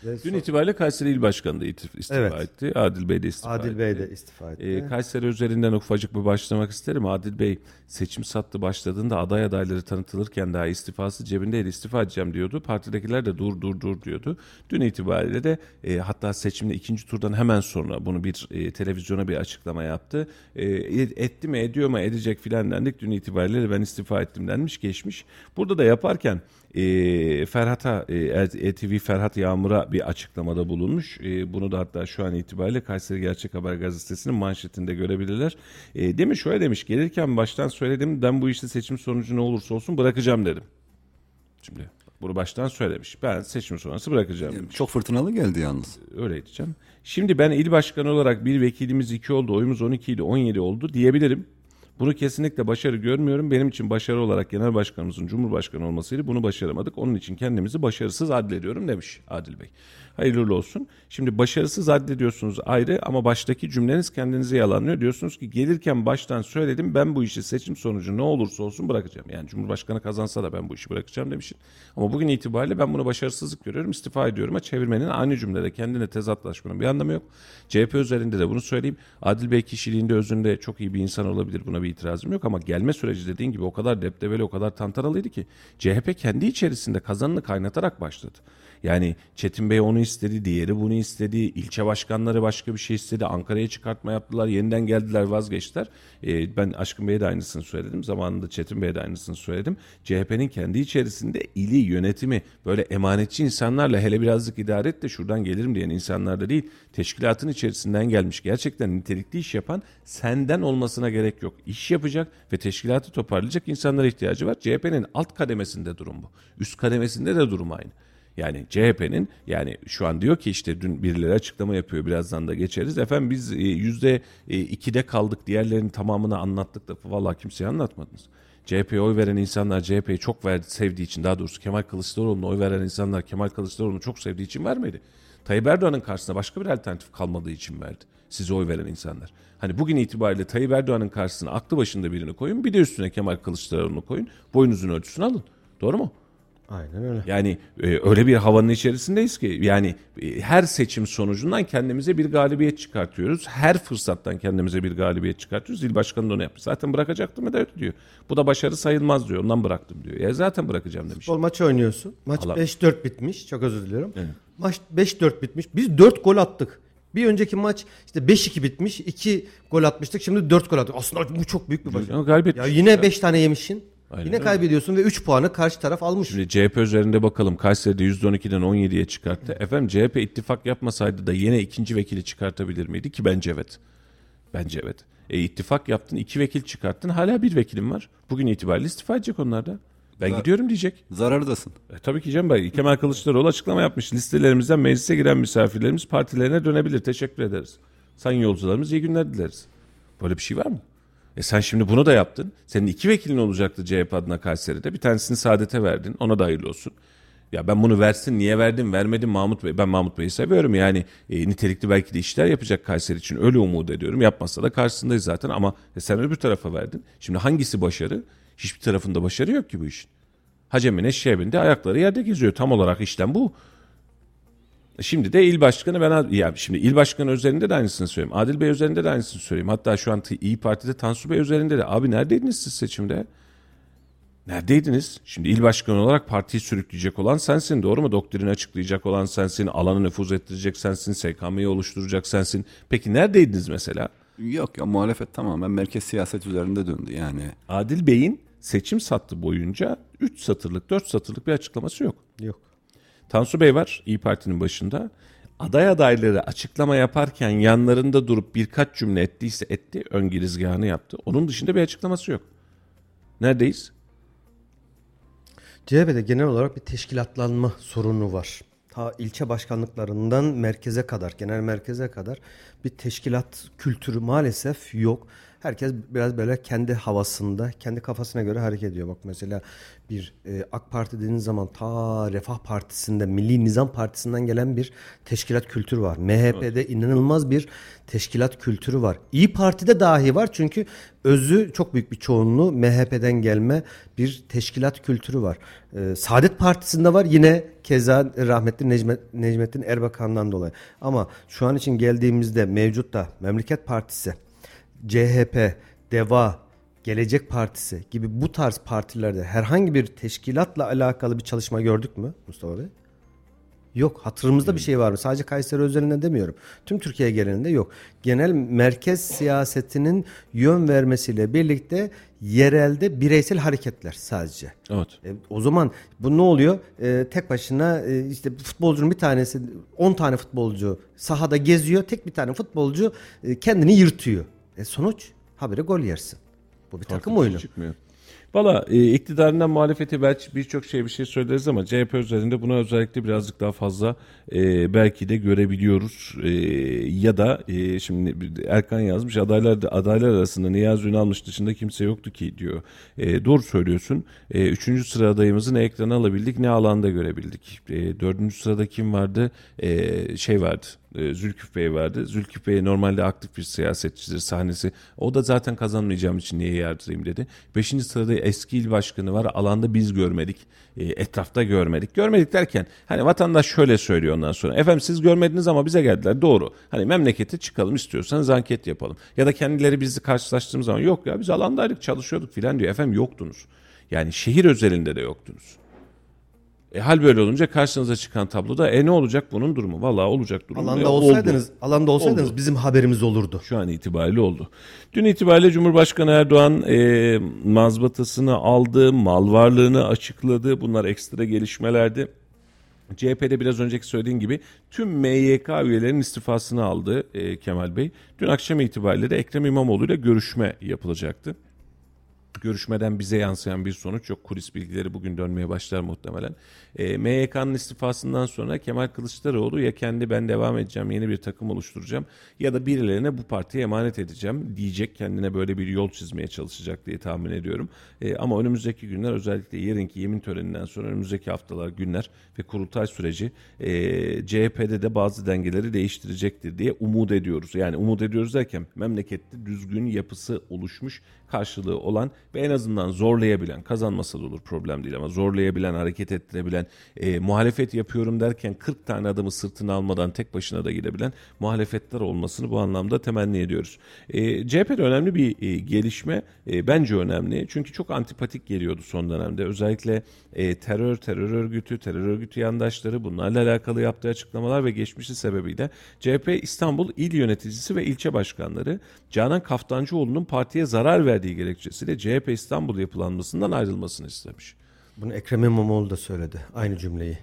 Dün son... itibariyle Kayseri İl Başkanı da istifa evet. etti. Adil Bey de istifa Adil etti. Adil Bey de istifa etti. Ee, Kayseri üzerinden ufacık bir başlamak isterim. Adil Bey seçim sattı başladığında aday adayları tanıtılırken daha istifası cebindeydi, istifa edeceğim diyordu. Partidekiler de dur dur dur diyordu. Dün itibariyle de e, hatta seçimde ikinci turdan hemen sonra bunu bir e, televizyona bir açıklama yaptı. E, etti mi ediyor mu edecek filan dendik. Dün itibariyle de ben istifa ettim denmiş geçmiş. Burada da yaparken E, Ferhat'a, E T V Ferhat Yağmur'a bir açıklamada bulunmuş. E, bunu da hatta şu an itibariyle Kayseri Gerçek Haber Gazetesi'nin manşetinde görebilirler. E, demiş, şöyle demiş, gelirken baştan söyledim, ben bu işte seçim sonucu ne olursa olsun bırakacağım dedim. Şimdi Bunu baştan söylemiş. Ben seçim sonrası bırakacağım demiş. Çok fırtınalı geldi yalnız. Öyle diyeceğim. Şimdi ben il başkanı olarak bir vekilimiz iki oldu, oyumuz on iki ile on yedi oldu diyebilirim. Bunu kesinlikle başarı görmüyorum. Benim için başarı olarak genel başkanımızın cumhurbaşkanı olmasıyla bunu başaramadık. Onun için kendimizi başarısız addediyorum demiş Adil Bey. Hayırlı olsun. Şimdi başarısız addediyorsunuz ayrı ama baştaki cümleniz kendinizi yalanlıyor. Diyorsunuz ki gelirken baştan söyledim, ben bu işi seçim sonucu ne olursa olsun bırakacağım. Yani cumhurbaşkanı kazansa da ben bu işi bırakacağım demişim. Ama bugün itibariyle ben bunu başarısızlık görüyorum. İstifa ediyorum. Ama çevirmenin aynı cümlede kendine tezatlaşmanın bir anlamı yok. C H P özelinde de bunu söyleyeyim. Adil Bey kişiliğinde, özünde çok iyi bir insan olabilir. Buna bir itirazım yok ama gelme süreci dediğin gibi o kadar deptebeli, o kadar tantaralıydı ki C H P kendi içerisinde kazanını kaynatarak başladı. Yani Çetin Bey onu istedi, diğeri bunu istedi, ilçe başkanları başka bir şey istedi, Ankara'ya çıkartma yaptılar, yeniden geldiler, vazgeçtiler. Ee, ben Aşkın Bey'e de aynısını söyledim, zamanında Çetin Bey'e de aynısını söyledim. C H P'nin kendi içerisinde ili, yönetimi böyle emanetçi insanlarla, hele birazcık idare et de şuradan gelirim diyen insanlar da değil, teşkilatın içerisinden gelmiş, gerçekten nitelikli iş yapan, senden olmasına gerek yok, İş yapacak ve teşkilatı toparlayacak insanlara ihtiyacı var. C H P'nin alt kademesinde durum bu. Üst kademesinde de durum aynı. Yani C H P'nin yani şu an diyor ki işte dün birileri açıklama yapıyor, birazdan da geçeriz. Efendim biz yüzde ikide kaldık, diğerlerinin tamamını anlattık da vallahi kimseye anlatmadınız. C H P'ye oy veren insanlar C H P'yi çok verdi, sevdiği için, daha doğrusu Kemal Kılıçdaroğlu'na oy veren insanlar Kemal Kılıçdaroğlu'nu çok sevdiği için vermedi. Tayyip Erdoğan'ın karşısında başka bir alternatif kalmadığı için verdi size oy veren insanlar. Hani bugün itibariyle Tayyip Erdoğan'ın karşısına aklı başında birini koyun, bir de üstüne Kemal Kılıçdaroğlu'nu koyun, boyunuzun ölçüsünü alın. Doğru mu? Aynen öyle. Yani e, öyle bir havanın içerisindeyiz ki yani e, her seçim sonucundan kendimize bir galibiyet çıkartıyoruz. Her fırsattan kendimize bir galibiyet çıkartıyoruz. İl başkanı da onu yapmış. Zaten bırakacaktım ya da öyle diyor. Bu da başarı sayılmaz diyor. Ondan bıraktım diyor. Ya zaten bırakacağım demiş. Futbol maçı oynuyorsun. Maç Allah. beş dört bitmiş. Çok özür diliyorum. Evet. Maç beş dört bitmiş. Biz dört gol attık. Bir önceki maç işte beş iki bitmiş. iki gol atmıştık. Şimdi dört gol attık. Aslında bu çok büyük bir başarı. Ya yine beş tane yemişsin. Aynen, yine kaybediyorsun ve üç puanı karşı taraf almış. Şimdi C H P üzerinde bakalım. Kayseri'de yüzde on ikiden on yediye çıkarttı. Hı. Efendim C H P ittifak yapmasaydı da yine ikinci vekili çıkartabilir miydi ki? Bence evet. Bence evet. E ittifak yaptın, iki vekil çıkarttın. Hala bir vekilim var. Bugün itibariyle istifa edecek onlar da. Ben Zar- gidiyorum diyecek. Zarardasın. E, tabii ki Cem Bey. Kemal Kılıçdaroğlu açıklama yapmış. Listelerimizden meclise giren misafirlerimiz partilerine dönebilir. Teşekkür ederiz. Sayın yolcularımız iyi günler dileriz. Böyle bir şey var mı? E sen şimdi bunu da yaptın. Senin iki vekilin olacaktı C H P adına Kayseri'de. Bir tanesini Saadet'e verdin. Ona da hayırlı olsun. Ya ben bunu versin, niye verdim, vermedim Mahmut Bey. Ben Mahmut Bey'i seviyorum. Yani e, nitelikli belki de işler yapacak Kayseri için. Öyle umut ediyorum. Yapmazsa da karşısındayız zaten. Ama e, sen öbür tarafa verdin. Şimdi hangisi başarı? Hiçbir tarafında başarı yok ki bu işin. Hacemin eşeğinde ayakları yerde geziyor. Tam olarak işlem bu. Şimdi de il başkanı ben ya şimdi il başkanı üzerinde de aynısını söyleyeyim. Adil Bey üzerinde de aynısını söyleyeyim. Hatta şu an İyi Parti'de Tansu Bey üzerinde de. Abi neredeydiniz siz seçimde? Neredeydiniz? Şimdi il başkanı olarak partiyi sürükleyecek olan sensin, doğru mu? Doktrini açıklayacak olan sensin, alanı nüfuz ettirecek sensin, S K M'yi oluşturacak sensin. Peki neredeydiniz mesela? Yok ya, muhalefet tamamen merkez siyaset üzerinde döndü yani. Adil Bey'in seçim sattı boyunca üç satırlık, dört satırlık bir açıklaması yok. Yok. Tansu Bey var İyi Parti'nin başında. Aday adayları açıklama yaparken yanlarında durup birkaç cümle ettiyse etti, ön girizgahını yaptı. Onun dışında bir açıklaması yok. Neredeyiz? C H P'de genel olarak bir teşkilatlanma sorunu var. Ta ilçe başkanlıklarından merkeze kadar, genel merkeze kadar bir teşkilat kültürü maalesef yok. Herkes biraz böyle kendi havasında, kendi kafasına göre hareket ediyor. Bak mesela bir e, AK Parti dediğiniz zaman ta Refah Partisi'nde, Milli Nizam Partisi'nden gelen bir teşkilat kültürü var. M H P'de evet, inanılmaz bir teşkilat kültürü var. İyi Parti'de dahi var çünkü özü çok büyük bir çoğunluğu M H P'den gelme bir teşkilat kültürü var. E, Saadet Partisi'nde var yine keza rahmetli Necmet, Necmettin Erbakan'dan dolayı. Ama şu an için geldiğimizde mevcut da Memleket Partisi, C H P, DEVA, Gelecek Partisi gibi bu tarz partilerde herhangi bir teşkilatla alakalı bir çalışma gördük mü Mustafa Bey? Yok. Hatırımızda bir şey var mı? Sadece Kayseri özelinde demiyorum. Tüm Türkiye genelinde yok. Genel merkez siyasetinin yön vermesiyle birlikte yerelde bireysel hareketler sadece. Evet. E, o zaman bu ne oluyor? E, tek başına e, işte futbolcunun bir tanesi, on tane futbolcu sahada geziyor. Tek bir tane futbolcu e, kendini yırtıyor. E sonuç habire gol yersin. Bu bir takım oyunu. Çıkmıyor. Valla e, iktidarından muhalefeti belki birçok şey bir şey söyleriz ama C H P üzerinde buna özellikle birazcık daha fazla e, belki de görebiliyoruz. E, ya da e, şimdi Erkan yazmış, adaylar adaylar arasında Niyazi Ünalmış dışında kimse yoktu ki diyor. E, doğru söylüyorsun. E, üçüncü sıra adayımızı ne ekrana alabildik ne alanda görebildik. E, dördüncü sırada kim vardı? E, şey vardı. Zülküf Bey vardı. Zülküf Bey normalde aktif bir siyasetçidir, sahnesi. O da zaten kazanmayacağım için niye yardırayım dedi. Beşinci sırada eski il başkanı var. Alanda biz görmedik. Etrafta görmedik. Görmedik derken hani vatandaş şöyle söylüyor ondan sonra. Efendim siz görmediniz ama bize geldiler. Doğru. Hani memlekete çıkalım istiyorsanız anket yapalım. Ya da kendileri bizi karşılaştığımız zaman yok ya biz alandaydık çalışıyorduk filan diyor. Efendim yoktunuz. Yani şehir özelinde de yoktunuz. E, hal böyle olunca karşınıza çıkan tabloda e ne olacak bunun durumu? Vallahi olacak durumu. Alanda ya, olsaydınız, oldu. alanda olsaydınız oldu. Bizim haberimiz olurdu. Şu an itibariyle oldu. Dün itibariyle Cumhurbaşkanı Erdoğan e, mazbatasını aldı, mal varlığını açıkladı. Bunlar ekstra gelişmelerdi. C H P'de biraz önceki söylediğim gibi tüm M Y K üyelerinin istifasını aldı e, Kemal Bey. Dün akşam itibariyle de Ekrem İmamoğlu ile görüşme yapılacaktı. Görüşmeden bize yansıyan bir sonuç yok. Kulis bilgileri bugün dönmeye başlar muhtemelen. E, M Y K'nın istifasından sonra Kemal Kılıçdaroğlu ya kendi ben devam edeceğim, yeni bir takım oluşturacağım ya da birilerine bu partiye emanet edeceğim diyecek. Kendine böyle bir yol çizmeye çalışacak diye tahmin ediyorum. E, ama önümüzdeki günler, özellikle yarınki yemin töreninden sonra önümüzdeki haftalar, günler ve kurultay süreci e, C H P'de de bazı dengeleri değiştirecektir diye umut ediyoruz. Yani umut ediyoruz derken memlekette düzgün yapısı oluşmuş, karşılığı olan ve en azından zorlayabilen, kazanmasa da olur problem değil ama zorlayabilen, hareket ettirebilen, e, muhalefet yapıyorum derken kırk tane adamı sırtına almadan tek başına da gidebilen muhalefetler olmasını bu anlamda temenni ediyoruz. E, C H P'de önemli bir e, gelişme, e, bence önemli çünkü çok antipatik geliyordu son dönemde. Özellikle e, terör, terör örgütü, terör örgütü yandaşları, bunlarla alakalı yaptığı açıklamalar ve geçmişi sebebiyle C H P İstanbul İl Yöneticisi ve ilçe başkanları Canan Kaftancıoğlu'nun partiye zarar verdiği gerekçesiyle C H P İstanbul yapılanmasından ayrılmasını istemiş. Bunu Ekrem İmamoğlu da söyledi. Aynı cümleyi.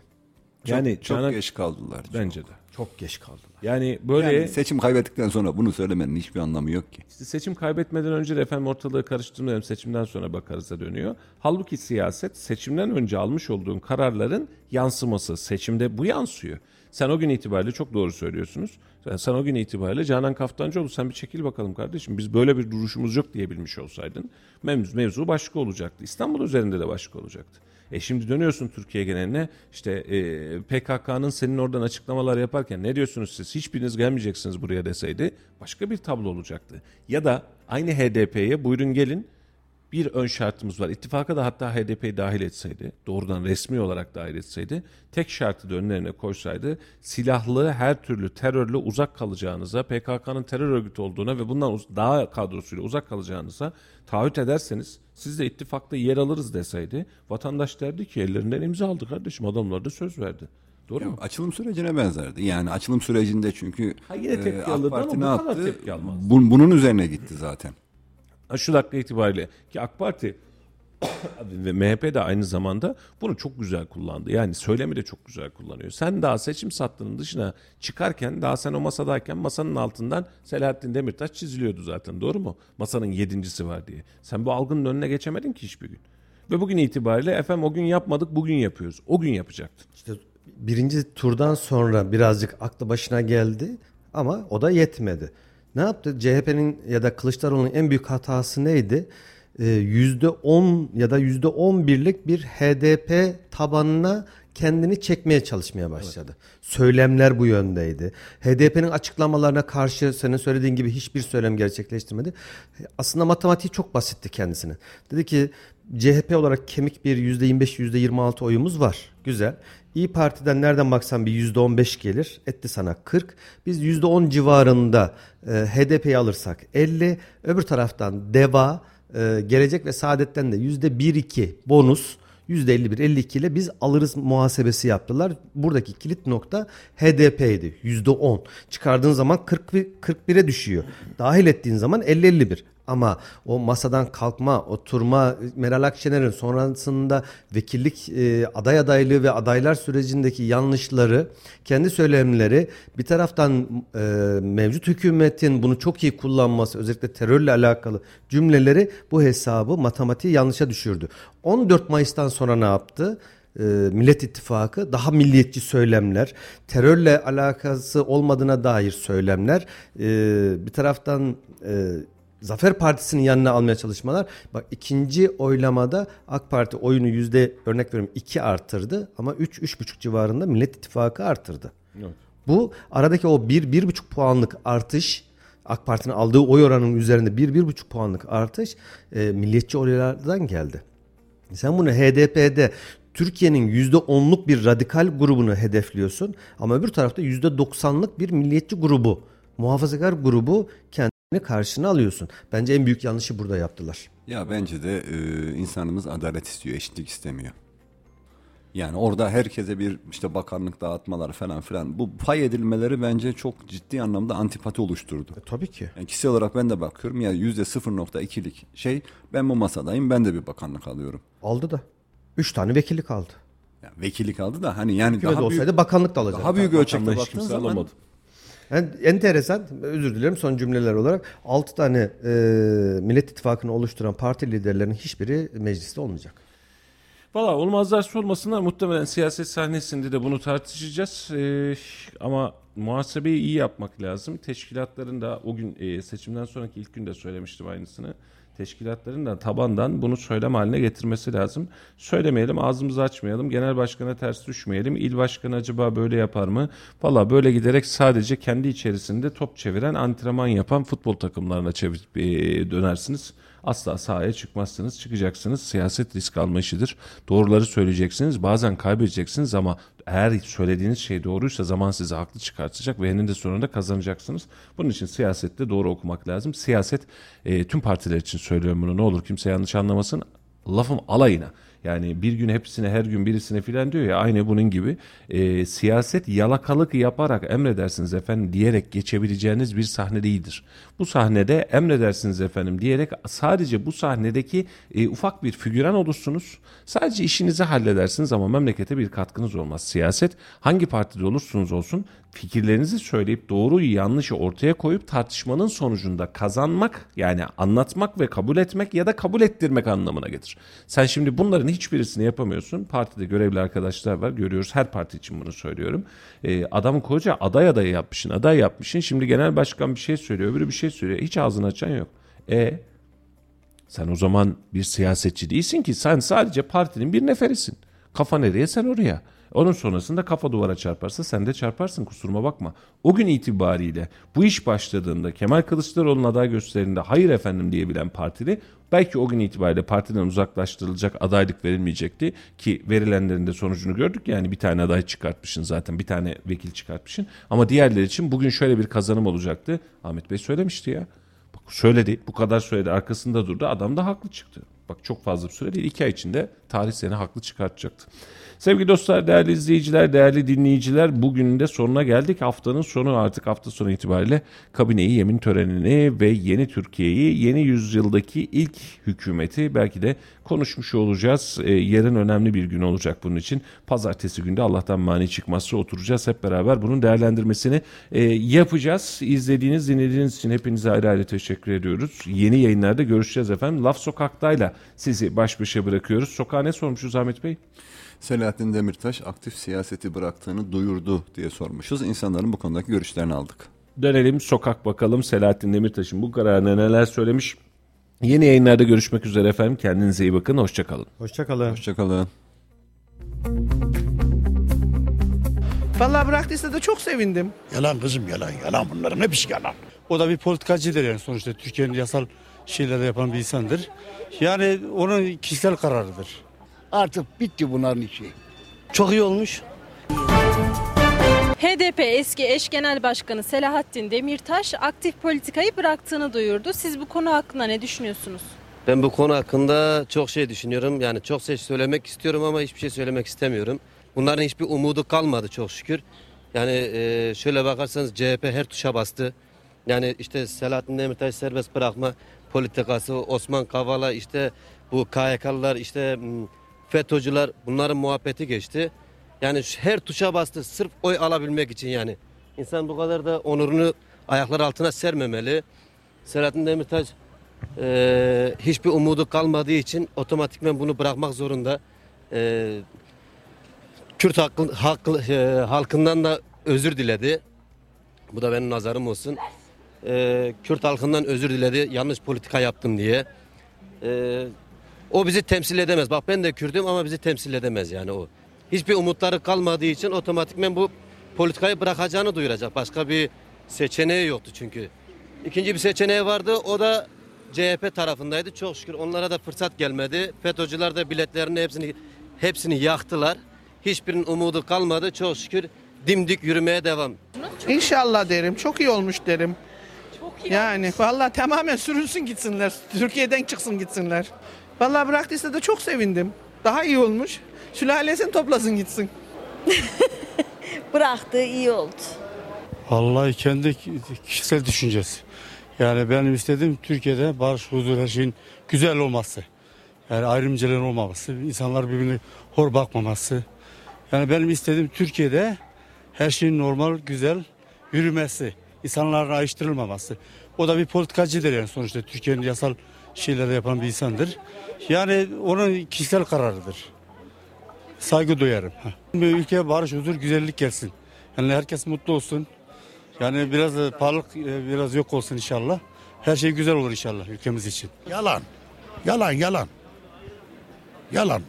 Yani çok, çok Canan, geç kaldılar. Bence çok. de. Çok geç kaldılar. Yani böyle yani seçim kaybettikten sonra bunu söylemenin hiçbir anlamı yok ki. İşte seçim kaybetmeden önce de efendim ortalığı karıştırmayalım, seçimden sonra bakarız'a dönüyor. Halbuki siyaset seçimden önce almış olduğun kararların yansıması. Seçimde bu yansıyor. Sen o gün itibariyle çok doğru söylüyorsunuz. Yani sen o gün itibariyle Canan Kaftancıoğlu sen bir çekil bakalım kardeşim. Biz böyle bir duruşumuz yok diyebilmiş olsaydın mevzu, mevzu başka olacaktı. İstanbul üzerinde de başka olacaktı. E şimdi dönüyorsun Türkiye geneline, işte e, P K K'nın senin oradan açıklamalar yaparken ne diyorsunuz siz, hiçbiriniz gelmeyeceksiniz buraya deseydi başka bir tablo olacaktı. Ya da aynı H D P'ye buyurun gelin, bir ön şartımız var. İttifaka da hatta H D P'yi dahil etseydi, doğrudan resmi olarak dahil etseydi, tek şartı da önlerine koysaydı, silahlı her türlü terörle uzak kalacağınıza, P K K'nın terör örgütü olduğuna ve bundan daha kadrosuyla uzak kalacağınıza taahhüt ederseniz siz de ittifakta yer alırız deseydi, vatandaş derdi ki ellerinden imza aldı kardeşim, adamlar da söz verdi. Doğru ya, mu? Açılım sürecine benzerdi. Yani açılım sürecinde çünkü ha, e, AK Parti ne yaptı? Bun, bunun üzerine gitti zaten. Şu dakika itibariyle ki AK Parti ve M H P de aynı zamanda bunu çok güzel kullandı. Yani söylemi de çok güzel kullanıyor. Sen daha seçim sattığının dışına çıkarken, daha sen o masadayken masanın altından Selahattin Demirtaş çiziliyordu zaten, doğru mu? Masanın yedincisi var diye. Sen bu algının önüne geçemedin ki hiçbir gün. Ve bugün itibariyle efendim o gün yapmadık bugün yapıyoruz. O gün yapacaktın. İşte birinci turdan sonra birazcık aklı başına geldi ama o da yetmedi. Ne yaptı? C H P'nin ya da Kılıçdaroğlu'nun en büyük hatası neydi? Ee, yüzde on ya da yüzde on birlik bir H D P tabanına kendini çekmeye çalışmaya başladı. Evet. Söylemler bu yöndeydi. H D P'nin açıklamalarına karşı senin söylediğin gibi hiçbir söylem gerçekleştirmedi. Aslında matematiği çok basitti kendisine. Dedi ki C H P olarak kemik bir yüzde yirmi beş yüzde yirmi altı oyumuz var. Güzel. İYİ Parti'den nereden baksan bir yüzde on beş gelir. Etti sana kırk. Biz yüzde on civarında e, H D P'yi alırsak elli. Öbür taraftan DEVA, e, Gelecek ve Saadet'ten de yüzde bir iki bonus. yüzde elli bir elli iki ile biz alırız muhasebesi yaptılar. Buradaki kilit nokta H D P'ydi. yüzde on. Çıkardığın zaman kırk bir, kırk bire düşüyor. Dahil ettiğin zaman elli elli bir. Ama o masadan kalkma, oturma, Meral Akşener'in sonrasında vekillik e, aday adaylığı ve adaylar sürecindeki yanlışları, kendi söylemleri, bir taraftan e, mevcut hükümetin bunu çok iyi kullanması, özellikle terörle alakalı cümleleri bu hesabı, matematiği yanlışa düşürdü. on dört Mayıs'tan sonra ne yaptı? Millet İttifakı daha milliyetçi söylemler, terörle alakası olmadığına dair söylemler, bir taraftan Zafer Partisi'nin yanına almaya çalışmalar. Bak, ikinci oylamada AK Parti oyunu yüzde örnek veriyorum iki artırdı ama üç üç buçuk civarında Millet İttifakı artırdı. Evet. Bu aradaki o bir bir buçuk puanlık artış, AK Parti'nin aldığı oy oranının üzerinde bir bir buçuk puanlık artış milliyetçi oylardan geldi. Sen bunu H D P'de Türkiye'nin yüzde onluk bir radikal grubunu hedefliyorsun ama öbür tarafta yüzde doksanlık bir milliyetçi grubu, muhafazakar grubu kendini karşına alıyorsun. Bence en büyük yanlışı burada yaptılar. Ya bence de e, insanımız adalet istiyor, eşitlik istemiyor. Yani orada herkese bir işte bakanlık dağıtmaları falan filan, bu pay edilmeleri bence çok ciddi anlamda antipati oluşturdu. E, tabii ki. Yani kişisel olarak ben de bakıyorum ya, yüzde sıfır virgül ikilik şey, ben bu masadayım, ben de bir bakanlık alıyorum. Aldı da. Üç tane vekillik aldı. Yani vekillik aldı da hani yani hükümet daha olsaydı büyük, bakanlık da alacaktı. Daha büyük ölçekte baktığın zaman. Yani enteresan, özür dilerim son cümleler olarak, altı tane e, Millet İttifakı'nı oluşturan parti liderlerinin hiçbiri mecliste olmayacak. Valla olmazlarsa olmasınlar, muhtemelen siyaset sahnesinde de bunu tartışacağız. E, ama muhasebeyi iyi yapmak lazım. Teşkilatların da o gün e, seçimden sonraki ilk günde söylemiştim aynısını. Teşkilatların da tabandan bunu söylem haline getirmesi lazım. Söylemeyelim, ağzımızı açmayalım, genel başkana ters düşmeyelim, il başkanı acaba böyle yapar mı? Valla böyle giderek sadece kendi içerisinde top çeviren, antrenman yapan futbol takımlarına çevir, e, dönersiniz. Asla sahaya çıkmazsınız, çıkacaksınız. Siyaset risk alma işidir. Doğruları söyleyeceksiniz, bazen kaybedeceksiniz ama eğer söylediğiniz şey doğruysa zaman sizi haklı çıkartacak ve eninde sonunda kazanacaksınız. Bunun için siyasette doğru okumak lazım. Siyaset, e, tüm partiler için söylüyorum bunu, ne olur kimse yanlış anlamasın, lafım alayına. Yani bir gün hepsine, her gün birisine filan diyor ya, aynı bunun gibi e, siyaset yalakalık yaparak emredersiniz efendim diyerek geçebileceğiniz bir sahne değildir. Bu sahnede emredersiniz efendim diyerek sadece bu sahnedeki e, ufak bir figüran olursunuz. Sadece işinizi halledersiniz ama memlekete bir katkınız olmaz. Siyaset hangi partide olursunuz olsun fikirlerinizi söyleyip doğruyu yanlışı ortaya koyup tartışmanın sonucunda kazanmak, yani anlatmak ve kabul etmek ya da kabul ettirmek anlamına gelir. Sen şimdi bunların hiçbirisini yapamıyorsun. Partide görevli arkadaşlar var, görüyoruz, her parti için bunu söylüyorum. Ee, adamın koca aday adayı yapmışsın, aday yapmışsın. Şimdi genel başkan bir şey söylüyor, öbürü bir şey söylüyor. Hiç ağzını açan yok. E sen o zaman bir siyasetçi değilsin ki, sen sadece partinin bir neferisin. Kafa nereye sen oraya. Onun sonrasında kafa duvara çarparsa sen de çarparsın, kusuruma bakma. O gün itibariyle bu iş başladığında Kemal Kılıçdaroğlu'nun aday gösterildiğinde hayır efendim diyebilen partili belki o gün itibariyle partiden uzaklaştırılacak, adaylık verilmeyecekti ki verilenlerin de sonucunu gördük. Yani bir tane aday çıkartmışsın zaten, bir tane vekil çıkartmışsın ama diğerleri için bugün şöyle bir kazanım olacaktı. Ahmet Bey söylemişti ya, bak söyledi, bu kadar söyledi, arkasında durdu, adam da haklı çıktı. Bak çok fazla bir süre değil, iki ay içinde tarih seni haklı çıkartacaktı. Sevgili dostlar, değerli izleyiciler, değerli dinleyiciler, bugünün de sonuna geldik. Haftanın sonu, artık hafta sonu itibariyle kabineyi, yemin törenini ve yeni Türkiye'yi, yeni yüzyıldaki ilk hükümeti belki de konuşmuş olacağız. E, yarın önemli bir gün olacak bunun için. Pazartesi günü de Allah'tan mani çıkmazsa oturacağız hep beraber, bunun değerlendirmesini e, yapacağız. İzlediğiniz, dinlediğiniz için hepinize ayrı ayrı teşekkür ediyoruz. Yeni yayınlarda görüşeceğiz efendim. Laf Sokakta'yla sizi baş başa bırakıyoruz. Sokağa ne sormuşuz Ahmet Bey? Selahattin Demirtaş aktif siyaseti bıraktığını duyurdu diye sormuşuz. İnsanların bu konudaki görüşlerini aldık. Dönelim sokak bakalım. Selahattin Demirtaş'ın bu kararına neler söylemiş? Yeni yayınlarda görüşmek üzere efendim. Kendinize iyi bakın. Hoşçakalın. Hoşçakalın. Hoşçakalın. Vallahi bıraktıysa da çok sevindim. Yalan kızım, yalan. Yalan bunların hepsi yalan. O da bir politikacıdır yani sonuçta. Türkiye'nin yasal şeyleri yapan bir insandır. Yani onun kişisel kararıdır. Artık bitti bunların işi. Çok iyi olmuş. H D P eski eş genel başkanı Selahattin Demirtaş aktif politikayı bıraktığını duyurdu. Siz bu konu hakkında ne düşünüyorsunuz? Ben bu konu hakkında çok şey düşünüyorum. Yani çok şey söylemek istiyorum ama hiçbir şey söylemek istemiyorum. Bunların hiçbir umudu kalmadı çok şükür. Yani şöyle bakarsanız C H P her tuşa bastı. Yani işte Selahattin Demirtaş serbest bırakma. politikası, Osman Kavala, işte bu K H K'lılar, işte FETÖ'cüler, bunların muhabbeti geçti. Yani her tuşa bastı sırf oy alabilmek için yani. İnsan bu kadar da onurunu ayaklar altına sermemeli. Selahattin Demirtaş e, hiçbir umudu kalmadığı için otomatikmen bunu bırakmak zorunda. E, Kürt halkı, halkı, e, halkından da özür diledi. Bu da benim nazarım olsun. E, Kürt halkından özür diledi, yanlış politika yaptım diye. E, o bizi temsil edemez. Bak ben de Kürt'üm ama bizi temsil edemez yani o. Hiçbir umutları kalmadığı için otomatikmen bu politikayı bırakacağını duyuracak. Başka bir seçeneği yoktu çünkü. İkinci bir seçeneği vardı, o da C H P tarafındaydı. Çok şükür onlara da fırsat gelmedi. FETÖ'cüler de biletlerini hepsini hepsini yaktılar. Hiçbirinin umudu kalmadı. Çok şükür dimdik yürümeye devam. İnşallah derim. Çok iyi olmuş derim. Çok iyi yani olmuş. Vallahi tamamen sürünsün gitsinler. Türkiye'den çıksın gitsinler. Vallahi bıraktıysa da çok sevindim. Daha iyi olmuş. Sülalesini toplasın gitsin. Bıraktı iyi oldu. Vallahi kendi kişisel düşüncesi. Yani benim istediğim Türkiye'de barış, huzur, her şeyin güzel olması. Yani ayrımcılığın olmaması, insanlar birbirine hor bakmaması. Yani benim istediğim Türkiye'de her şeyin normal, güzel yürümesi. İnsanların ayrıştırılmaması. O da bir politikacıdır yani sonuçta. Türkiye'nin yasal şeyleri yapan bir insandır. Yani onun kişisel kararıdır. Saygı duyarım. Ülkeye barış, huzur, güzellik gelsin. Yani herkes mutlu olsun. Yani biraz pahalılık biraz yok olsun inşallah. Her şey güzel olur inşallah ülkemiz için. Yalan. Yalan, yalan. Yalan.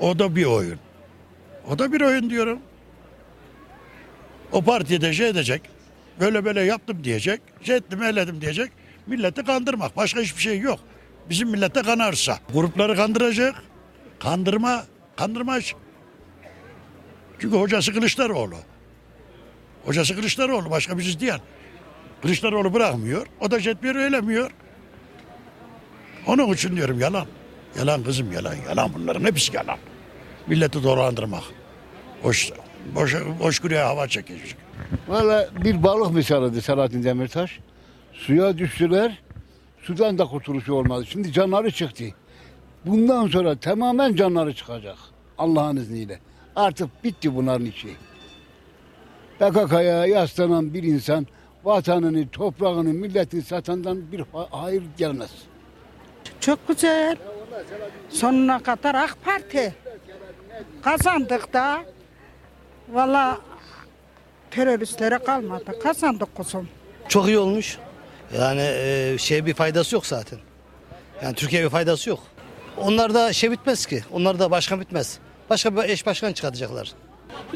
O da bir oyun. O da bir oyun diyorum. O partide şey edecek. Böyle böyle yaptım diyecek. Şey ettim, eledim diyecek. Milleti kandırmak. Başka hiçbir şey yok. Bizim millete kanarsa. Grupları kandıracak. Kandırma. Kandırmaz. Çünkü hocası Kılıçdaroğlu. Hocası Kılıçdaroğlu. Başka birisi diyen. Kılıçdaroğlu bırakmıyor. O da jetbiri öylemiyor. Onun için diyorum yalan. Yalan kızım yalan. Yalan bunların hepsi yalan. Milleti dolandırmak. Boş, boş, boş kuruya hava çekecek. Valla bir balık misalıydı Selahattin Demirtaş. Suya düştüler. Sudan da kurtuluşu olmadı. Şimdi canları çıktı. Bundan sonra tamamen canları çıkacak. Allah'ın izniyle. Artık bitti bunların işi. P K K'ya yaslanan bir insan vatanını, toprağını, milletini satandan bir hayır gelmez. Çok güzel. Sonuna kadar AK Parti. Kazandık da. Valla teröristlere kalmadı. Kazandık kuzum. Çok iyi olmuş. Yani şey bir faydası yok zaten. Yani Türkiye'ye bir faydası yok. Onlar da şey bitmez ki. Onlar da başkan bitmez. Başka bir eş başkan çıkartacaklar.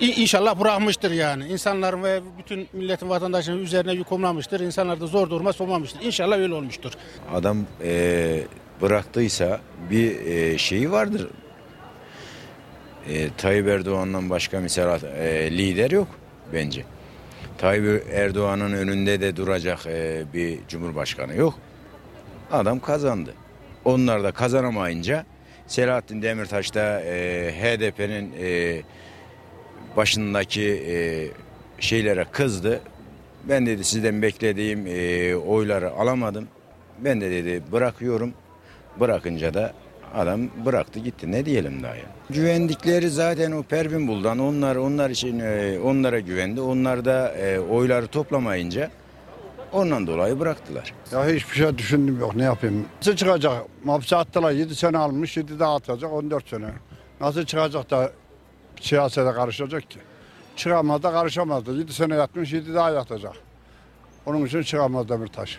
İnşallah bırakmıştır yani. İnsanların ve bütün milletin vatandaşının üzerine yük olmamıştır. İnsanlar da zor duruma sokmamıştır. İnşallah öyle olmuştur. Adam e, bıraktıysa bir e, şeyi vardır. E, Tayyip Erdoğan'dan başka mesela e, lider yok bence. Tayyip Erdoğan'ın önünde de duracak e, bir cumhurbaşkanı yok. Adam kazandı. Onlar da kazanamayınca Selahattin Demirtaş da e, H D P'nin e, başındaki e, şeylere kızdı. Ben dedi sizden beklediğim e, oyları alamadım. Ben de dedi bırakıyorum. Bırakınca da adam bıraktı gitti. Ne diyelim daha ya. Güvendikleri zaten o Pervin Buldan. Onlar onlar için e, onlara güvendi. Onlar da e, oyları toplamayınca. Ondan dolayı bıraktılar. Ya hiçbir şey düşündüm yok. Ne yapayım? Nasıl çıkacak? Hapse attılar. yedi sene almış. yedi daha atacak. on dört sene. Nasıl çıkacak da siyasete karışacak ki? Çıkamaz da karışamaz da. yedi sene yatmış. yedi daha yatacak. Onun için çıkamaz Demirtaş.